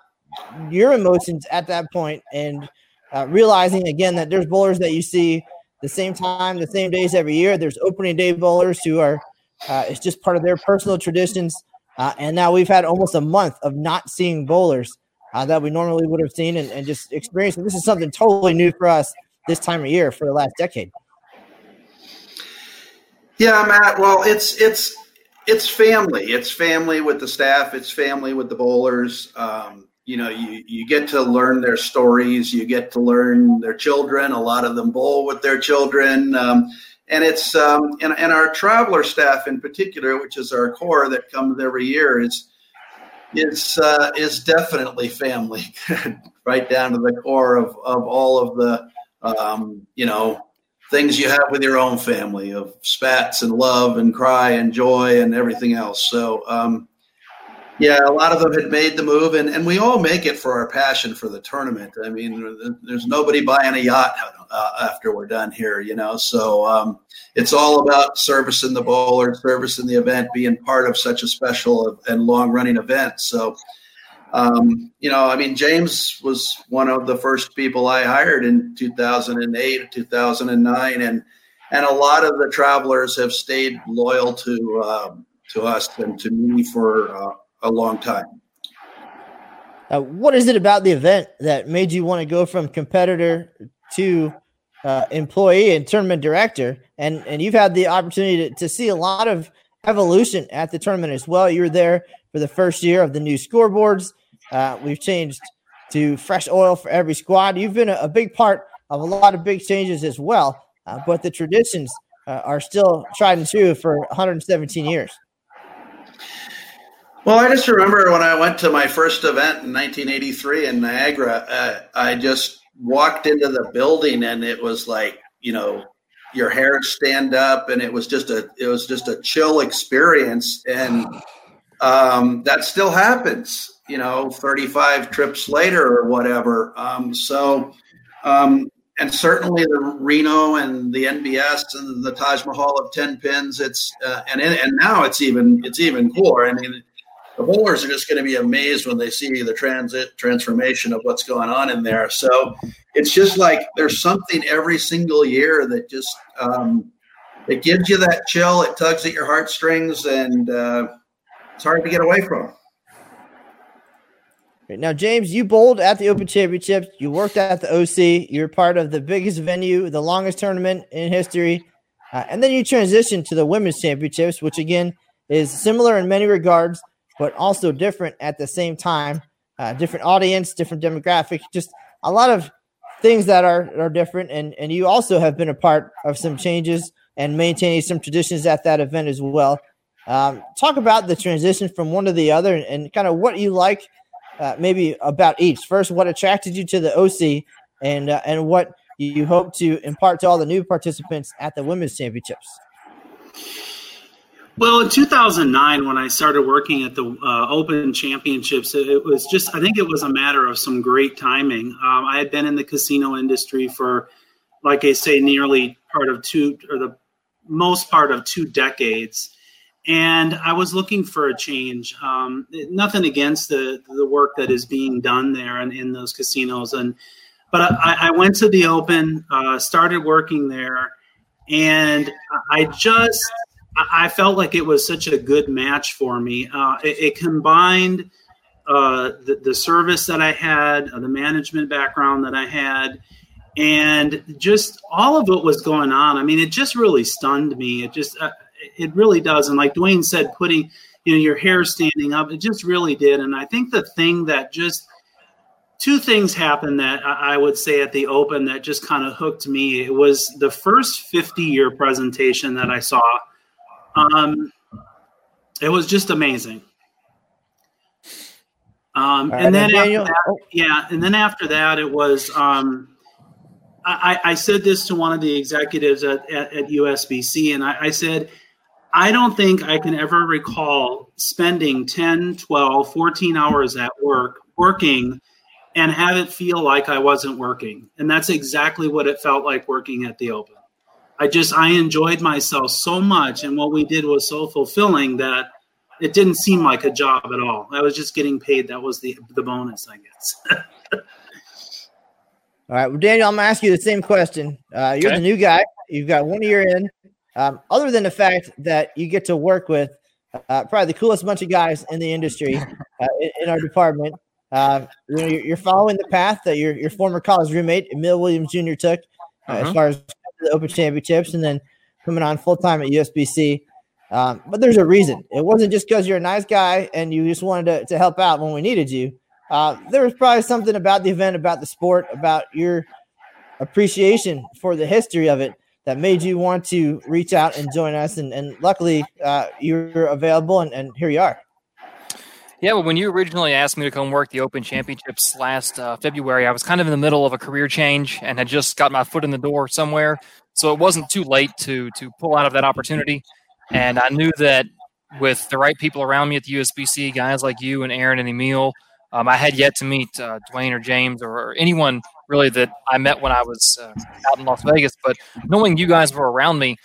your emotions at that point and uh, realizing, again, that there's bowlers that you see the same time, the same days every year. There's opening day bowlers who are uh, – it's just part of their personal traditions. Uh, and now we've had almost a month of not seeing bowlers Uh, that we normally would have seen and, and just experienced. And this is something totally new for us this time of year for the last decade. Yeah, Matt. Well, it's it's it's family. It's family with the staff. It's family with the bowlers. Um, you know, you, you get to learn their stories. You get to learn their children. A lot of them bowl with their children. Um, and it's um, and, and our traveler staff in particular, which is our core that comes every year, is It's uh, is definitely family, right down to the core of, of all of the, um, you know, things you have with your own family, of spats and love and cry and joy and everything else. So, um, yeah, a lot of them had made the move, and, and we all make it for our passion for the tournament. I mean, there's nobody buying a yacht uh, after we're done here, you know. So um, it's all about servicing the bowler, servicing the event, being part of such a special and long-running event. So, um, you know, I mean, James was one of the first people I hired in two thousand eight, two thousand nine, and and a lot of the travelers have stayed loyal to um, to us and to me for uh, a long time. Uh, what is it about the event that made you want to go from competitor to uh, employee and tournament director? And and you've had the opportunity to, to see a lot of evolution at the tournament as well. You were there for the first year of the new scoreboards. Uh, we've changed to fresh oil for every squad. You've been a, a big part of a lot of big changes as well, uh, but the traditions uh, are still tried and true for one hundred seventeen years. Well, I just remember when I went to my first event in nineteen eighty-three in Niagara, uh, I just walked into the building and it was like, you know, your hair stand up, and it was just a, it was just a chill experience. And um, that still happens, you know, thirty-five trips later or whatever. Um, so, um, and certainly the Reno and the N B S and the Taj Mahal of ten pins, it's, uh, and, and now it's even, it's even cooler. I mean, the bowlers are just going to be amazed when they see the transit transformation of what's going on in there. So it's just like there's something every single year that just um, it gives you that chill, it tugs at your heartstrings, and uh, it's hard to get away from. Now, James, you bowled at the Open Championships. You worked at the O C. You're part of the biggest venue, the longest tournament in history, uh, and then you transitioned to the Women's Championships, which again is similar in many regards, but also different at the same time, uh, different audience, different demographic, just a lot of things that are, are different. And, and you also have been a part of some changes and maintaining some traditions at that event as well. Um, talk about the transition from one to the other and, and kind of what you like uh, maybe about each. First, what attracted you to the O C and, uh, and what you hope to impart to all the new participants at the Women's Championships. Well, in two thousand nine, when I started working at the uh, Open Championships, it, it was just, I think it was a matter of some great timing. Um, I had been in the casino industry for, like I say, nearly part of two, or the most part of two decades. And I was looking for a change. Um, nothing against the, the work that is being done there and in those casinos. And But I, I went to the Open, uh, started working there, and I just... I felt like it was such a good match for me. Uh, it, it combined uh, the, the service that I had, uh, the management background that I had, And just all of what was going on, I mean, it just really stunned me. It just, uh, it really does. And like Duane said, putting, you know, your hair standing up, it just really did. And I think the thing that just, two things happened that I would say at the Open that just kind of hooked me. It was the first fifty-year presentation that I saw. Um, it was just amazing. Um, and then after that, yeah, and then after that, it was um, – I, I said this to one of the executives at, at, at U S B C, and I, I said, I don't think I can ever recall spending ten, twelve, fourteen hours at work, working, and have it feel like I wasn't working. And that's exactly what it felt like working at the Open. I just, I enjoyed myself so much, and what we did was so fulfilling that it didn't seem like a job at all. I was just getting paid. That was the, the bonus, I guess. All right, well, Daniel, I'm going to ask you the same question. Uh, you're okay. The new guy. You've got one year in. Um, other than the fact that you get to work with uh, probably the coolest bunch of guys in the industry, uh, in, in our department, uh, you know, you're following the path that your your former college roommate, Emil Williams Junior, took uh, uh-huh. as far as the Open Championships and then coming on full-time at U S B C. Um, but there's a reason. It wasn't just because you're a nice guy and you just wanted to, to help out when we needed you. Uh, there was probably something about the event, about the sport, about your appreciation for the history of it that made you want to reach out and join us. And, and luckily, uh, you were available, and, and here you are. Yeah, well, when you originally asked me to come work the Open Championships last uh, February, I was kind of in the middle of a career change and had just got my foot in the door somewhere. So it wasn't too late to to pull out of that opportunity. And I knew that with the right people around me at the U S B C, guys like you and Aaron and Emil, Um, I had yet to meet uh, Duane or James or anyone really that I met when I was uh, out in Las Vegas. But knowing you guys were around me,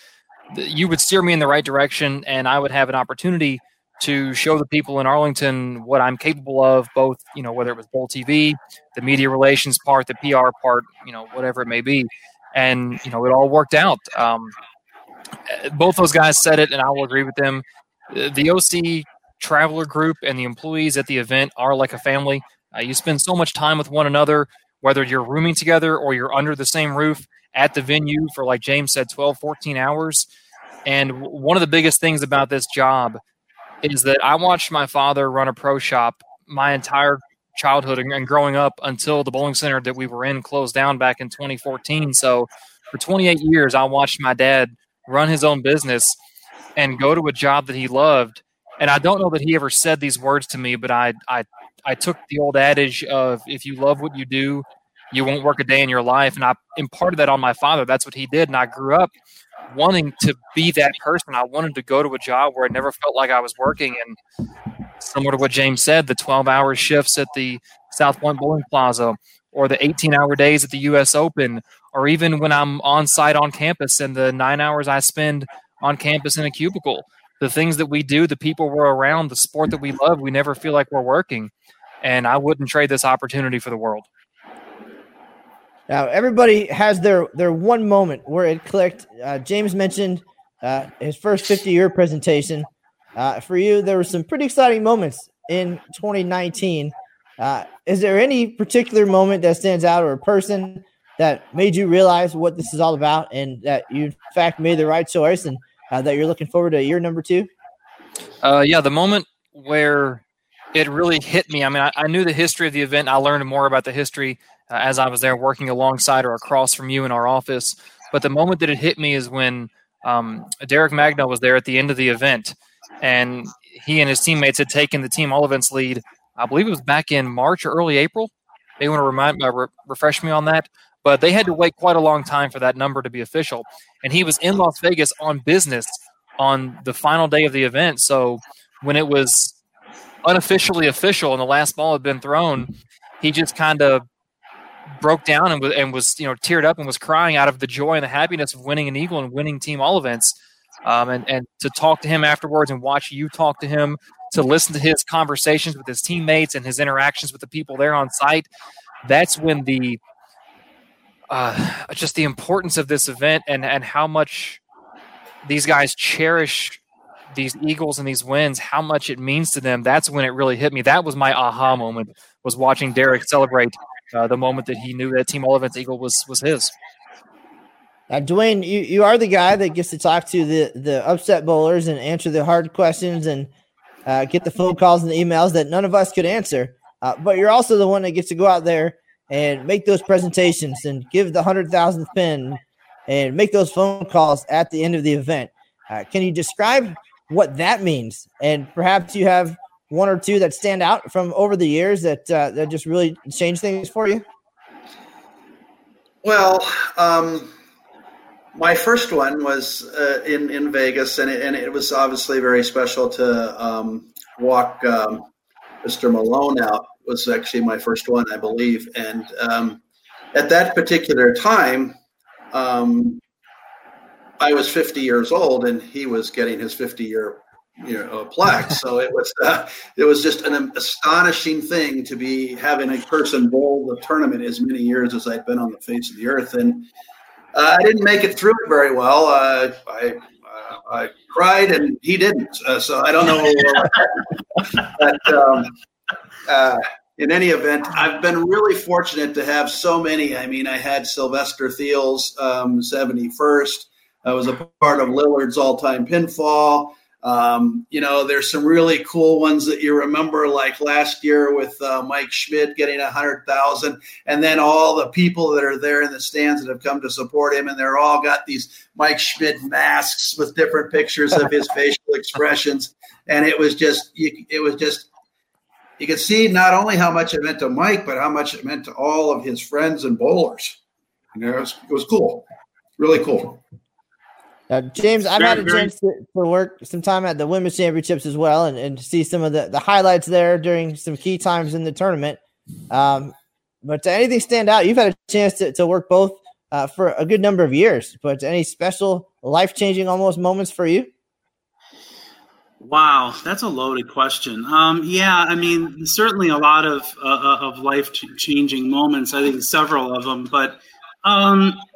th- you would steer me in the right direction, and I would have an opportunity to show the people in Arlington what I'm capable of, both, you know, whether it was Bowl T V, the media relations part, the P R part, you know, whatever it may be. And, you know, it all worked out. Um, both those guys said it, and I will agree with them. The O C traveler group and the employees at the event are like a family. Uh, you spend so much time with one another, whether you're rooming together or you're under the same roof at the venue for, like James said, twelve, fourteen hours. And w- one of the biggest things about this job is that I watched my father run a pro shop my entire childhood and, and growing up until the bowling center that we were in closed down back in twenty fourteen. So for twenty-eight years, I watched my dad run his own business and go to a job that he loved. And I don't know that he ever said these words to me, but I, I I took the old adage of if you love what you do, you won't work a day in your life. And I imparted that on my father. That's what he did. And I grew up wanting to be that person. I wanted to go to a job where I never felt like I was working. And similar to what James said, the twelve-hour shifts at the South Point Bowling Plaza or the eighteen-hour days at the U S Open, or even when I'm on site on campus and the nine hours I spend on campus in a cubicle. The things that we do, the people we're around, the sport that we love, we never feel like we're working. And I wouldn't trade this opportunity for the world. Now, everybody has their, their one moment where it clicked. Uh, James mentioned uh, his first fifty-year presentation. Uh, for you, there were some pretty exciting moments in twenty nineteen. Uh, is there any particular moment that stands out or a person that made you realize what this is all about and that you, in fact, made the right choice and Uh, that you're looking forward to year number two? Uh, yeah, the moment where it really hit me. I mean, I, I knew the history of the event. I learned more about the history uh, as I was there working alongside or across from you in our office. But the moment that it hit me is when um, Derek Magno was there at the end of the event. And he and his teammates had taken the team all events lead. I believe it was back in March or early April. They want to remind me, re- refresh me on that. But they had to wait quite a long time for that number to be official. And he was in Las Vegas on business on the final day of the event. So when it was unofficially official and the last ball had been thrown, he just kind of broke down and was, and was you know, teared up and was crying out of the joy and the happiness of winning an Eagle and winning team all events. Um, and, and to talk to him afterwards and watch you talk to him, to listen to his conversations with his teammates and his interactions with the people there on site, that's when the – Uh, just the importance of this event and, and how much these guys cherish these Eagles and these wins, how much it means to them. That's when it really hit me. That was my aha moment, was watching Derek celebrate uh, the moment that he knew that Team All Events Eagle was was his. Now, Duane, you, you are the guy that gets to talk to the, the upset bowlers and answer the hard questions and uh, get the phone calls and the emails that none of us could answer. Uh, but you're also the one that gets to go out there and make those presentations and give the one hundred thousandth pin and make those phone calls at the end of the event. Uh, can you describe what that means? And perhaps you have one or two that stand out from over the years that uh, that just really changed things for you? Well, um, my first one was uh, in, in Vegas, and it, and it was obviously very special to um, walk um, Mister Malone out. It was actually my first one, I believe. And um, at that particular time, um, I was fifty years old, and he was getting his fifty-year you know, plaque. So it was uh, it was just an astonishing thing to be having a person bowl the tournament as many years as I'd been on the face of the earth. And Uh, I didn't make it through it very well. Uh, I uh, I cried, and he didn't. Uh, so I don't know. but um, uh, in any event, I've been really fortunate to have so many. I mean, I had Sylvester Thiel's um, seventy-first. I was a part of Lillard's all-time pinfall. Um, you know, there's some really cool ones that you remember, like last year with uh, Mike Schmidt getting one hundred thousand, and then all the people that are there in the stands that have come to support him, and they're all got these Mike Schmidt masks with different pictures of his facial expressions, and it was just, you, it was just, you could see not only how much it meant to Mike, but how much it meant to all of his friends and bowlers. You know, it was, it was cool, really cool. Uh, James, I've had a chance to, to work some time at the women's championships as well and, and to see some of the, the highlights there during some key times in the tournament. Um, but to anything stand out, you've had a chance to, to work both uh, for a good number of years. But any special life-changing almost moments for you? Wow, that's a loaded question. Um, yeah, I mean, certainly a lot of, uh, of life-changing moments, I think several of them. But um, –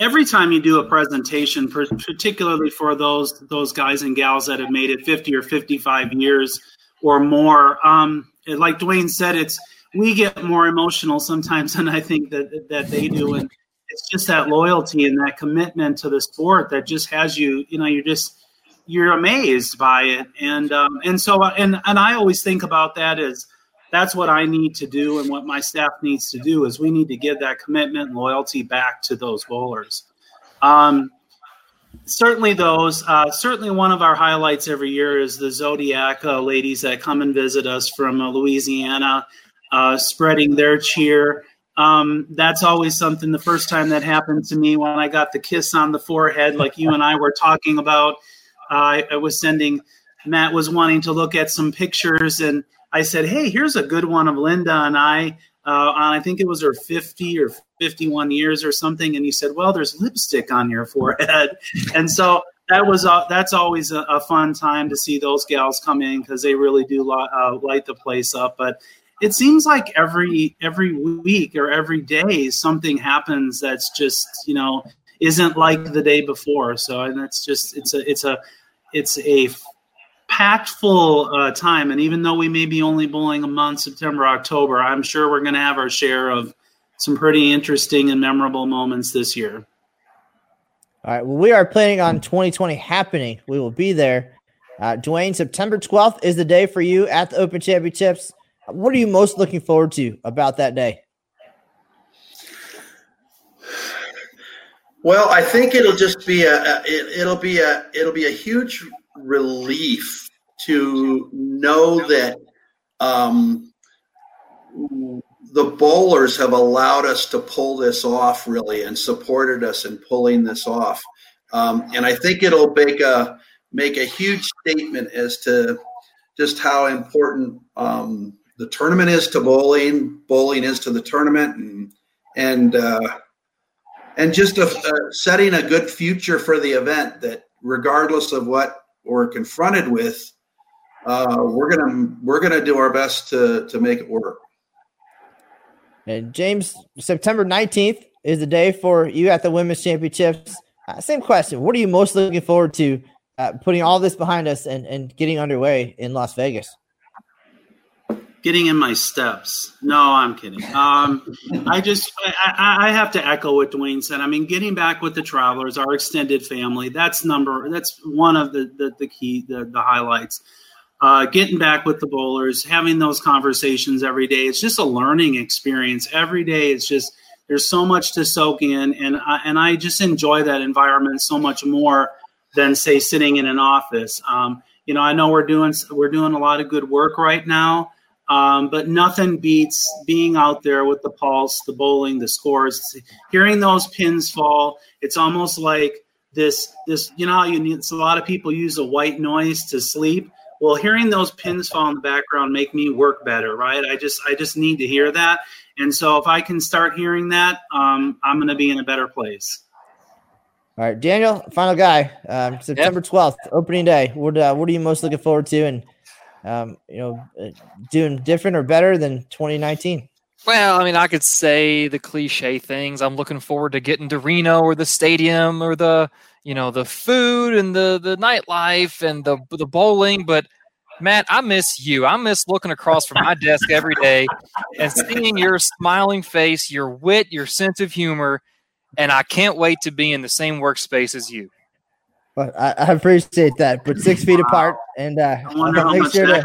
every time you do a presentation, particularly for those those guys and gals that have made it fifty or fifty-five years or more, um, like Duane said, it's we get more emotional sometimes than I think that that they do, and it's just that loyalty and that commitment to the sport that just has you, you know, you're just you're amazed by it, and um, and so and and I always think about that as that's what I need to do, and what my staff needs to do is we need to give that commitment and loyalty back to those bowlers. Um, certainly those, uh, certainly one of our highlights every year is the Zodiac uh, ladies that come and visit us from uh, Louisiana, uh, spreading their cheer. Um, that's always something. The first time that happened to me when I got the kiss on the forehead, like you and I were talking about, uh, I, I was sending, Matt was wanting to look at some pictures, and I said, hey, here's a good one of Linda and I. Uh, I think it was her fifty or fifty-one years or something. And he said, well, there's lipstick on your forehead. And so that was uh, that's always a, a fun time to see those gals come in because they really do lo- uh, light the place up. But it seems like every every week or every day something happens that's just, you know, isn't like the day before. So and that's just it's a it's a it's a impactful uh, time, and even though we may be only bowling a month, September, October, I'm sure we're going to have our share of some pretty interesting and memorable moments this year. All right, well, we are planning on twenty twenty happening. We will be there. Uh, Duane, September twelfth is the day for you at the Open Championships. What are you most looking forward to about that day? Well, I think it'll just be a, a it, it'll be a it'll be a huge relief to know that um, the bowlers have allowed us to pull this off, really, and supported us in pulling this off. Um, and I think it'll make a make a huge statement as to just how important um, the tournament is to bowling, bowling is to the tournament, and and uh, and just a, uh, setting a good future for the event. That regardless of what we're confronted with, uh, we're gonna we're gonna do our best to to make it work. And James, September nineteenth is the day for you at the Women's Championships. Uh, same question: what are you most looking forward to uh, putting all this behind us and and getting underway in Las Vegas? Getting in my steps. No, I'm kidding. Um, I just I, I have to echo what Duane said. I mean, getting back with the Travelers, our extended family. That's number. That's one of the the, the key the, the highlights. Uh, getting back with the Bowlers, having those conversations every day. It's just a learning experience every day. It's just there's so much to soak in, and I, and I just enjoy that environment so much more than say sitting in an office. Um, you know, I know we're doing we're doing a lot of good work right now. Um, but nothing beats being out there with the pulse, the bowling, the scores, hearing those pins fall. It's almost like this, this, you know, you need, a lot of people use a white noise to sleep. Well, hearing those pins fall in the background make me work better, right? I just, I just need to hear that. And so if I can start hearing that, um, I'm going to be in a better place. All right, Daniel, final guy, um, September twelfth, opening day. What, uh, what are you most looking forward to? And, Um, you know, doing different or better than twenty nineteen? Well, I mean, I could say the cliche things. I'm looking forward to getting to Reno or the stadium or the, you know, the food and the the nightlife and the the bowling. But Matt, I miss you. I miss looking across from my desk every day and seeing your smiling face, your wit, your sense of humor, and I can't wait to be in the same workspace as you. Well, I, I appreciate that, but six feet wow. apart, and uh, make sure to.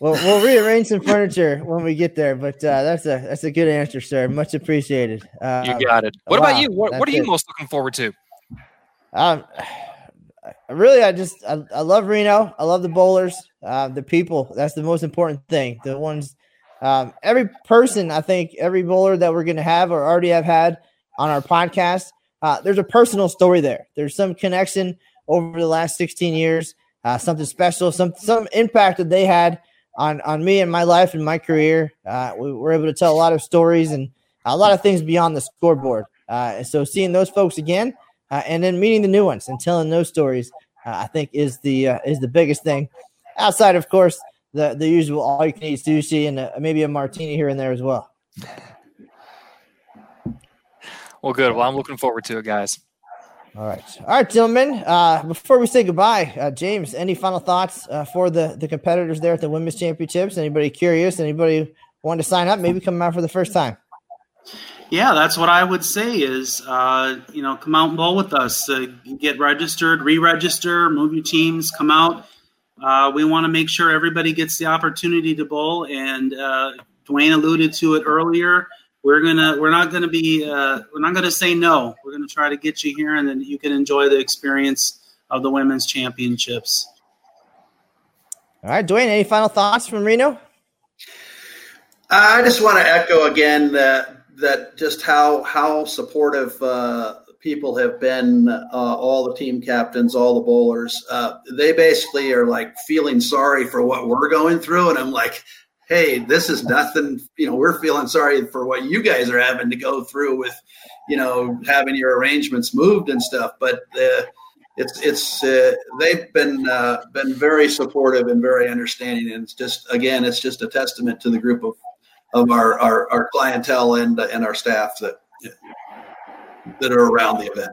Well, we'll rearrange some furniture when we get there. But uh, that's a that's a good answer, sir. Much appreciated. Uh, you got it. What wow, about you? What What are you it. most looking forward to? Um, really, I just I, I love Reno. I love the Bowlers. Uh, the people. That's the most important thing. The ones, um, every person. I think every bowler that we're going to have or already have had on our podcast. Uh, there's a personal story there. There's some connection over the last sixteen years, uh, something special, some some impact that they had on, on me and my life and my career. Uh, we were able to tell a lot of stories and a lot of things beyond the scoreboard. Uh, and so seeing those folks again uh, and then meeting the new ones and telling those stories, uh, I think is the uh, is the biggest thing. Outside, of course, the, the usual all-you-can-eat sushi and uh, maybe a martini here and there as well. Well, good. Well, I'm looking forward to it, guys. All right. All right, gentlemen. Uh, before we say goodbye, uh, James, any final thoughts uh, for the, the competitors there at the Women's Championships? Anybody curious? Anybody want to sign up? Maybe come out for the first time. Yeah, that's what I would say is, uh, you know, come out and bowl with us. Uh, get registered, re-register, move your teams, come out. Uh, we want to make sure everybody gets the opportunity to bowl. And uh, Duane alluded to it earlier. We're gonna. We're not gonna be. Uh, we're not gonna say no. We're gonna try to get you here, and then you can enjoy the experience of the women's championships. All right, Duane. Any final thoughts from Reno? I just want to echo again that that just how how supportive uh, people have been. Uh, all the team captains, all the bowlers. Uh, they basically are like feeling sorry for what we're going through, and I'm like, hey, this is nothing, you know, we're feeling sorry for what you guys are having to go through with, you know, having your arrangements moved and stuff. But uh, it's it's uh, they've been uh, been very supportive and very understanding. And it's just, again, it's just a testament to the group of of our, our, our clientele and uh, and our staff that that are around the event.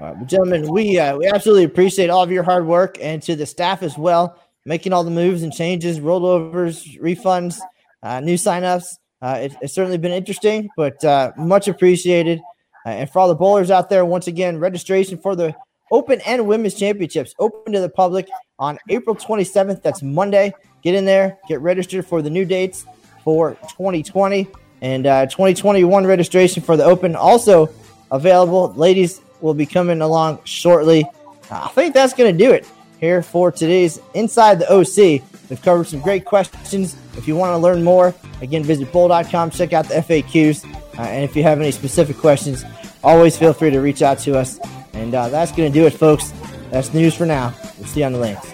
All right, well, gentlemen, we uh, we absolutely appreciate all of your hard work and to the staff as well. Making all the moves and changes, rollovers, refunds, uh, new signups. Uh, it, it's certainly been interesting, but uh, much appreciated. Uh, and for all the bowlers out there, once again, registration for the Open and Women's Championships open to the public on April twenty-seventh. That's Monday. Get in there, get registered for the new dates for twenty twenty and uh, twenty twenty-one registration for the Open also available. Ladies will be coming along shortly. Uh, I think that's going to do it here for today's Inside the O C. We've covered some great questions. If you want to learn more, again, visit bowl dot com, check out the F A Qs. Uh, and if you have any specific questions, always feel free to reach out to us. And uh, that's going to do it, folks. That's news for now. We'll see you on the lanes.